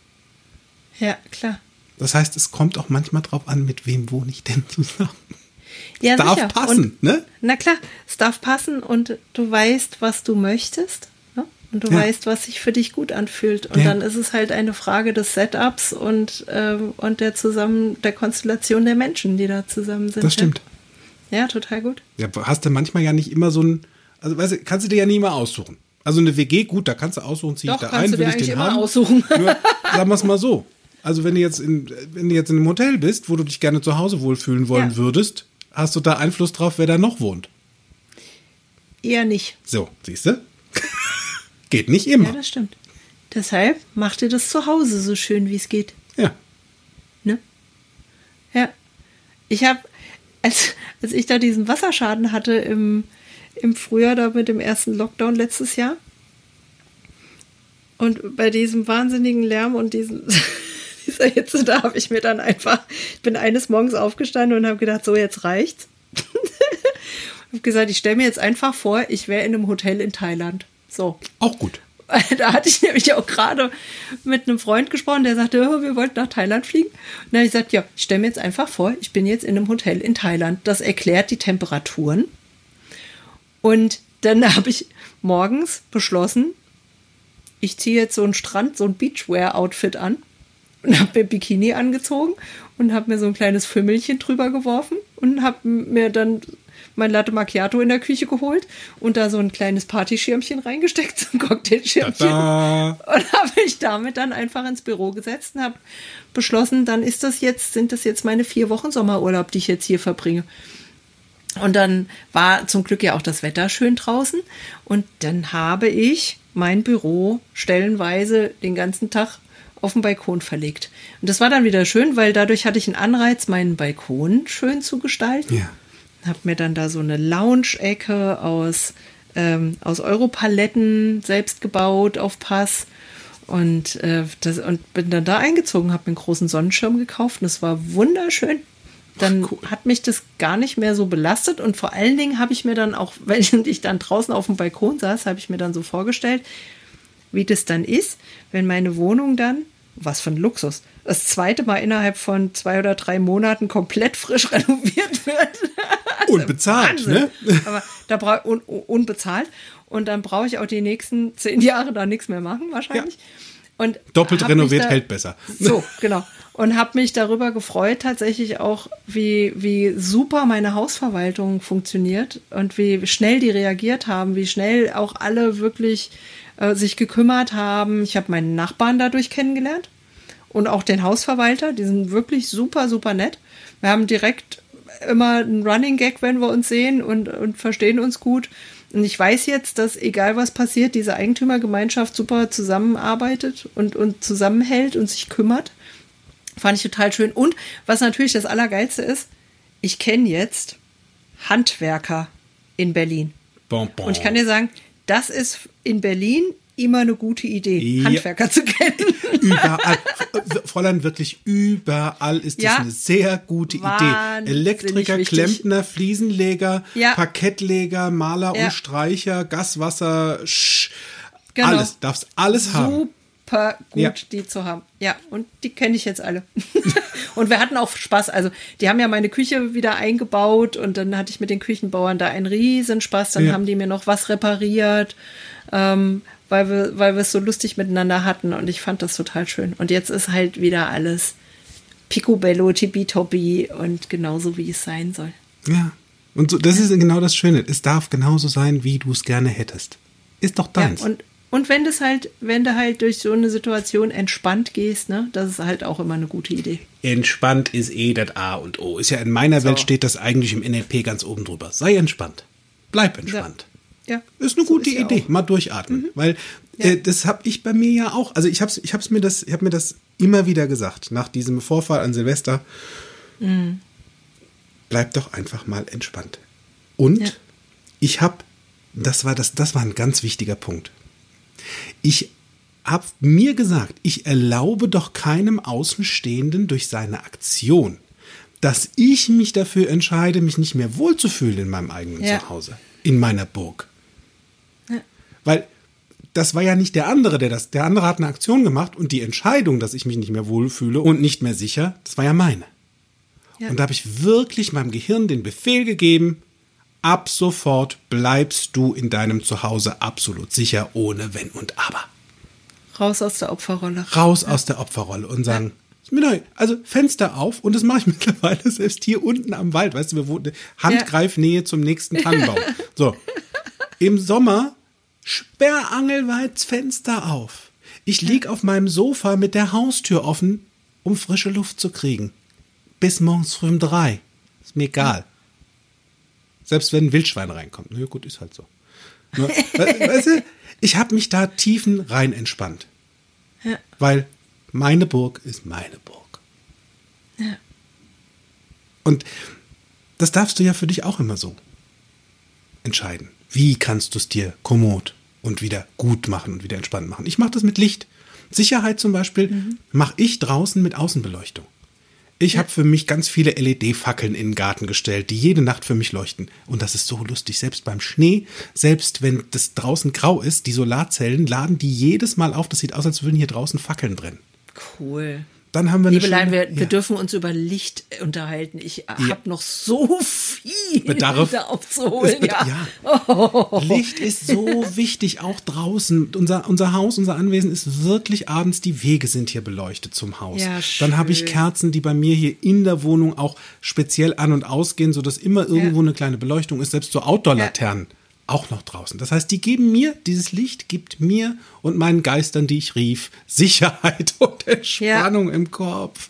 Ja, klar. Das heißt, es kommt auch manchmal drauf an, mit wem wohne ich denn zusammen. Ja, es darf sicher. passen, und, ne? Na klar, es darf passen und du weißt, was du möchtest. Und du ja. weißt, was sich für dich gut anfühlt. Und ja. dann ist es halt eine Frage des Setups und, ähm, und der zusammen der Konstellation der Menschen, die da zusammen sind. Das stimmt. Ja, total gut. Ja, hast du manchmal ja nicht immer so ein, also weißt du, kannst du dir ja nie mal aussuchen. Also eine W G, gut, da kannst du aussuchen, zieh ich da ein, will ich den haben. Doch, kannst du dir eigentlich immer aussuchen. Nur, sagen wir es mal so. Also wenn du, jetzt in, wenn du jetzt in einem Hotel bist, wo du dich gerne zu Hause wohlfühlen wollen ja. würdest, hast du da Einfluss drauf, wer da noch wohnt? Eher nicht. So, siehst du? Geht nicht immer. Ja, das stimmt. Deshalb mach dir das zu Hause so schön, wie es geht. Ja. Ne? Ja. Ich habe, als, als ich da diesen Wasserschaden hatte im, im Frühjahr, da mit dem ersten Lockdown letztes Jahr, und bei diesem wahnsinnigen Lärm und diesen, dieser Hitze, da habe ich mir dann einfach, ich bin eines Morgens aufgestanden und habe gedacht, so, jetzt reicht's. Ich habe gesagt, ich stelle mir jetzt einfach vor, ich wäre in einem Hotel in Thailand. So. Auch gut. Da hatte ich nämlich auch gerade mit einem Freund gesprochen, der sagte, oh, wir wollten nach Thailand fliegen. Und dann habe ich gesagt, ja, ich stelle mir jetzt einfach vor, ich bin jetzt in einem Hotel in Thailand. Das erklärt die Temperaturen. Und dann habe ich morgens beschlossen, ich ziehe jetzt so einen Strand, so ein Beachwear-Outfit an und habe mir Bikini angezogen und habe mir so ein kleines Fümmelchen drüber geworfen und habe mir dann mein Latte Macchiato in der Küche geholt und da so ein kleines Partyschirmchen reingesteckt, so ein Cocktailschirmchen. Tada. Und habe mich damit dann einfach ins Büro gesetzt und habe beschlossen, dann ist das jetzt, sind das jetzt meine vier Wochen Sommerurlaub, die ich jetzt hier verbringe. Und dann war zum Glück ja auch das Wetter schön draußen und dann habe ich mein Büro stellenweise den ganzen Tag auf den Balkon verlegt. Und das war dann wieder schön, weil dadurch hatte ich einen Anreiz, meinen Balkon schön zu gestalten. Ja. Habe mir dann da so eine Lounge-Ecke aus, ähm, aus Europaletten selbst gebaut auf Pass und, äh, das, und bin dann da eingezogen, habe mir einen großen Sonnenschirm gekauft und es war wunderschön. Dann Ach, cool. hat mich das gar nicht mehr so belastet und vor allen Dingen habe ich mir dann auch, während ich dann draußen auf dem Balkon saß, habe ich mir dann so vorgestellt, wie das dann ist, wenn meine Wohnung dann, was für ein Luxus, das zweite Mal innerhalb von zwei oder drei Monaten komplett frisch renoviert wird. Unbezahlt, ne? Aber da brauche un, un, unbezahlt und dann brauche ich auch die nächsten zehn Jahre da nichts mehr machen wahrscheinlich. Ja. Und doppelt renoviert da, hält besser. So, genau. Und habe mich darüber gefreut tatsächlich auch, wie, wie super meine Hausverwaltung funktioniert und wie schnell die reagiert haben, wie schnell auch alle wirklich äh, sich gekümmert haben. Ich habe meinen Nachbarn dadurch kennengelernt und auch den Hausverwalter. Die sind wirklich super, super nett. Wir haben direkt immer einen Running Gag, wenn wir uns sehen und, und verstehen uns gut. Und ich weiß jetzt, dass egal was passiert, diese Eigentümergemeinschaft super zusammenarbeitet und, und zusammenhält und sich kümmert. Fand ich total schön. Und was natürlich das Allergeilste ist, ich kenne jetzt Handwerker in Berlin. Bon, bon. Und ich kann dir sagen, das ist in Berlin immer eine gute Idee, ja. Handwerker zu kennen. Überall. Fräulein, wirklich überall ist das ja. eine sehr gute Idee. Elektriker, Klempner, Fliesenleger, ja. Parkettleger, Maler ja. und Streicher, Gaswasser, Sch. Genau. Alles. Darfst alles Super haben. Super gut, ja. die zu haben. Ja, und die kenne ich jetzt alle. Und wir hatten auch Spaß. Also, die haben ja meine Küche wieder eingebaut und dann hatte ich mit den Küchenbauern da einen riesen Spaß. Dann ja. haben die mir noch was repariert. Ähm, weil wir, weil wir es so lustig miteinander hatten und ich fand das total schön. Und jetzt ist halt wieder alles picobello, tibi-tobi und genauso, wie es sein soll. Ja, und so, das ja. ist genau das Schöne. Es darf genauso sein, wie du es gerne hättest. Ist doch deins. Ja, und, und wenn das halt, wenn du halt durch so eine Situation entspannt gehst, ne, das ist halt auch immer eine gute Idee. Entspannt ist eh das A und O. Ist ja in meiner so. Welt steht das eigentlich im N L P ganz oben drüber. Sei entspannt. Bleib entspannt. Ja. Ja, ist eine so gute ist Idee, ja mal durchatmen, mhm. weil ja. äh, das habe ich bei mir ja auch, also ich habe ich hab's mir das, ich habe mir das immer wieder gesagt, nach diesem Vorfall an Silvester, mhm. bleib doch einfach mal entspannt. Und ja. ich habe, das war das, das war ein ganz wichtiger Punkt, ich habe mir gesagt, ich erlaube doch keinem Außenstehenden durch seine Aktion, dass ich mich dafür entscheide, mich nicht mehr wohlzufühlen in meinem eigenen ja. Zuhause, in meiner Burg. Ja. Weil das war ja nicht der andere, der das, der andere hat eine Aktion gemacht und die Entscheidung, dass ich mich nicht mehr wohlfühle und nicht mehr sicher, das war ja meine. Ja. Und da habe ich wirklich meinem Gehirn den Befehl gegeben, ab sofort bleibst du in deinem Zuhause absolut sicher, ohne Wenn und Aber. Raus aus der Opferrolle. Raus ja. aus der Opferrolle und sagen, ja. Also Fenster auf, und das mache ich mittlerweile selbst hier unten am Wald. Weißt du, wir wohnen Handgreifnähe zum nächsten Tannenbaum. So, im Sommer sperrangelweit Fenster auf. Ich liege auf meinem Sofa mit der Haustür offen, um frische Luft zu kriegen. Bis morgens früh um drei. Ist mir egal. Selbst wenn ein Wildschwein reinkommt. Na gut, ist halt so. Ne? Weißt du, ich habe mich da tiefen rein entspannt. Ja. Weil meine Burg ist meine Burg. Ja. Und das darfst du ja für dich auch immer so entscheiden. Wie kannst du es dir kommod und wieder gut machen und wieder entspannt machen? Ich mache das mit Licht. Sicherheit zum Beispiel mhm. mache ich draußen mit Außenbeleuchtung. Ich ja. habe für mich ganz viele L E D-Fackeln in den Garten gestellt, die jede Nacht für mich leuchten. Und das ist so lustig. Selbst beim Schnee, selbst wenn das draußen grau ist, die Solarzellen laden die jedes Mal auf. Das sieht aus, als würden hier draußen Fackeln brennen. Cool. Dann haben wir eine Liebelein, schöne, wir, wir ja. dürfen uns über Licht unterhalten. Ich ja. habe noch so viel Bedarf, da aufzuholen. Bedarf, ja. Ja. Oh. Licht ist so wichtig, auch draußen. Unser, unser Haus, unser Anwesen ist wirklich abends, die Wege sind hier beleuchtet zum Haus. Ja, dann habe ich Kerzen, die bei mir hier in der Wohnung auch speziell an- und ausgehen, sodass immer irgendwo ja. eine kleine Beleuchtung ist, selbst so Outdoor-Laternen. Ja. Auch noch draußen. Das heißt, die geben mir, dieses Licht gibt mir und meinen Geistern, die ich rief, Sicherheit und Entspannung ja. im Kopf.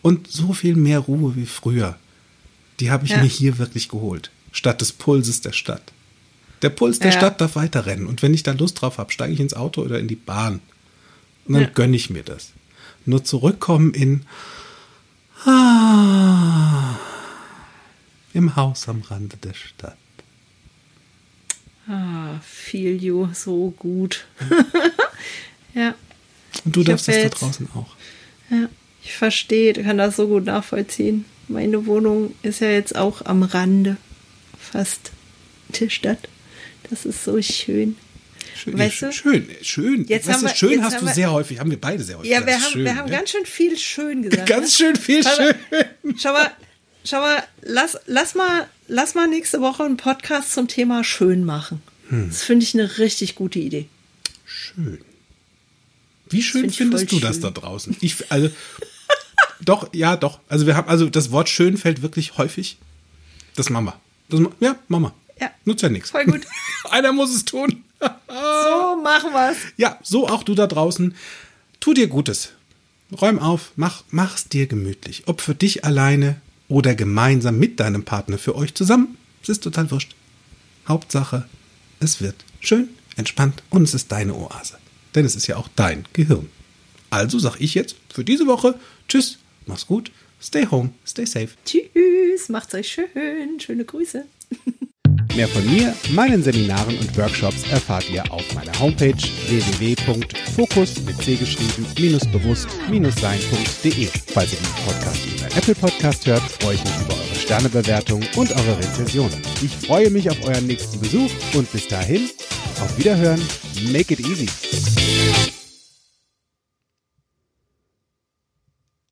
Und so viel mehr Ruhe wie früher. Die habe ich ja. mir hier wirklich geholt. Statt des Pulses der Stadt. Der Puls der ja. Stadt darf weiterrennen. Und wenn ich da Lust drauf habe, steige ich ins Auto oder in die Bahn. Und dann ja. gönne ich mir das. Nur zurückkommen in ah, im Haus am Rande der Stadt. Ah, feel you, so gut. ja. Und du ich darfst das da draußen auch. Ja, ich verstehe, kann das so gut nachvollziehen. Meine Wohnung ist ja jetzt auch am Rande fast der Stadt. Das ist so schön. Schön, weißt du? schön, schön. Jetzt weißt du, schön wir, jetzt hast du wir, sehr häufig, haben wir beide sehr häufig. Ja, wir haben, schön, wir haben ja? ganz schön viel schön gesagt. Ganz ne? schön viel schau, schön. Schau mal, schau mal lass, lass mal Lass mal nächste Woche einen Podcast zum Thema schön machen. Hm. Das finde ich eine richtig gute Idee. Schön. Wie schön find findest du schön. Das da draußen? Ich, also, doch, ja, doch. Also wir haben, also das Wort schön fällt wirklich häufig. Das machen wir. Das, ja, machen wir. Ja. Nutzt ja nichts. Voll gut. Einer muss es tun. So machen wir's. Ja, so auch du da draußen. Tu dir Gutes. Räum auf. Mach, mach's dir gemütlich. Ob für dich alleine oder gemeinsam mit deinem Partner, für euch zusammen. Es ist total wurscht. Hauptsache, es wird schön, entspannt und es ist deine Oase. Denn es ist ja auch dein Gehirn. Also sag ich jetzt für diese Woche tschüss, mach's gut, stay home, stay safe. Tschüss, macht's euch schön, schöne Grüße. Mehr von mir, meinen Seminaren und Workshops erfahrt ihr auf meiner Homepage w w w punkt fokus mit c geschrieben bewusst sein punkt d e. Falls ihr diesen Podcast über Apple Podcast hört, freue ich mich über eure Sternebewertung und eure Rezensionen. Ich freue mich auf euren nächsten Besuch und bis dahin, auf Wiederhören, make it easy!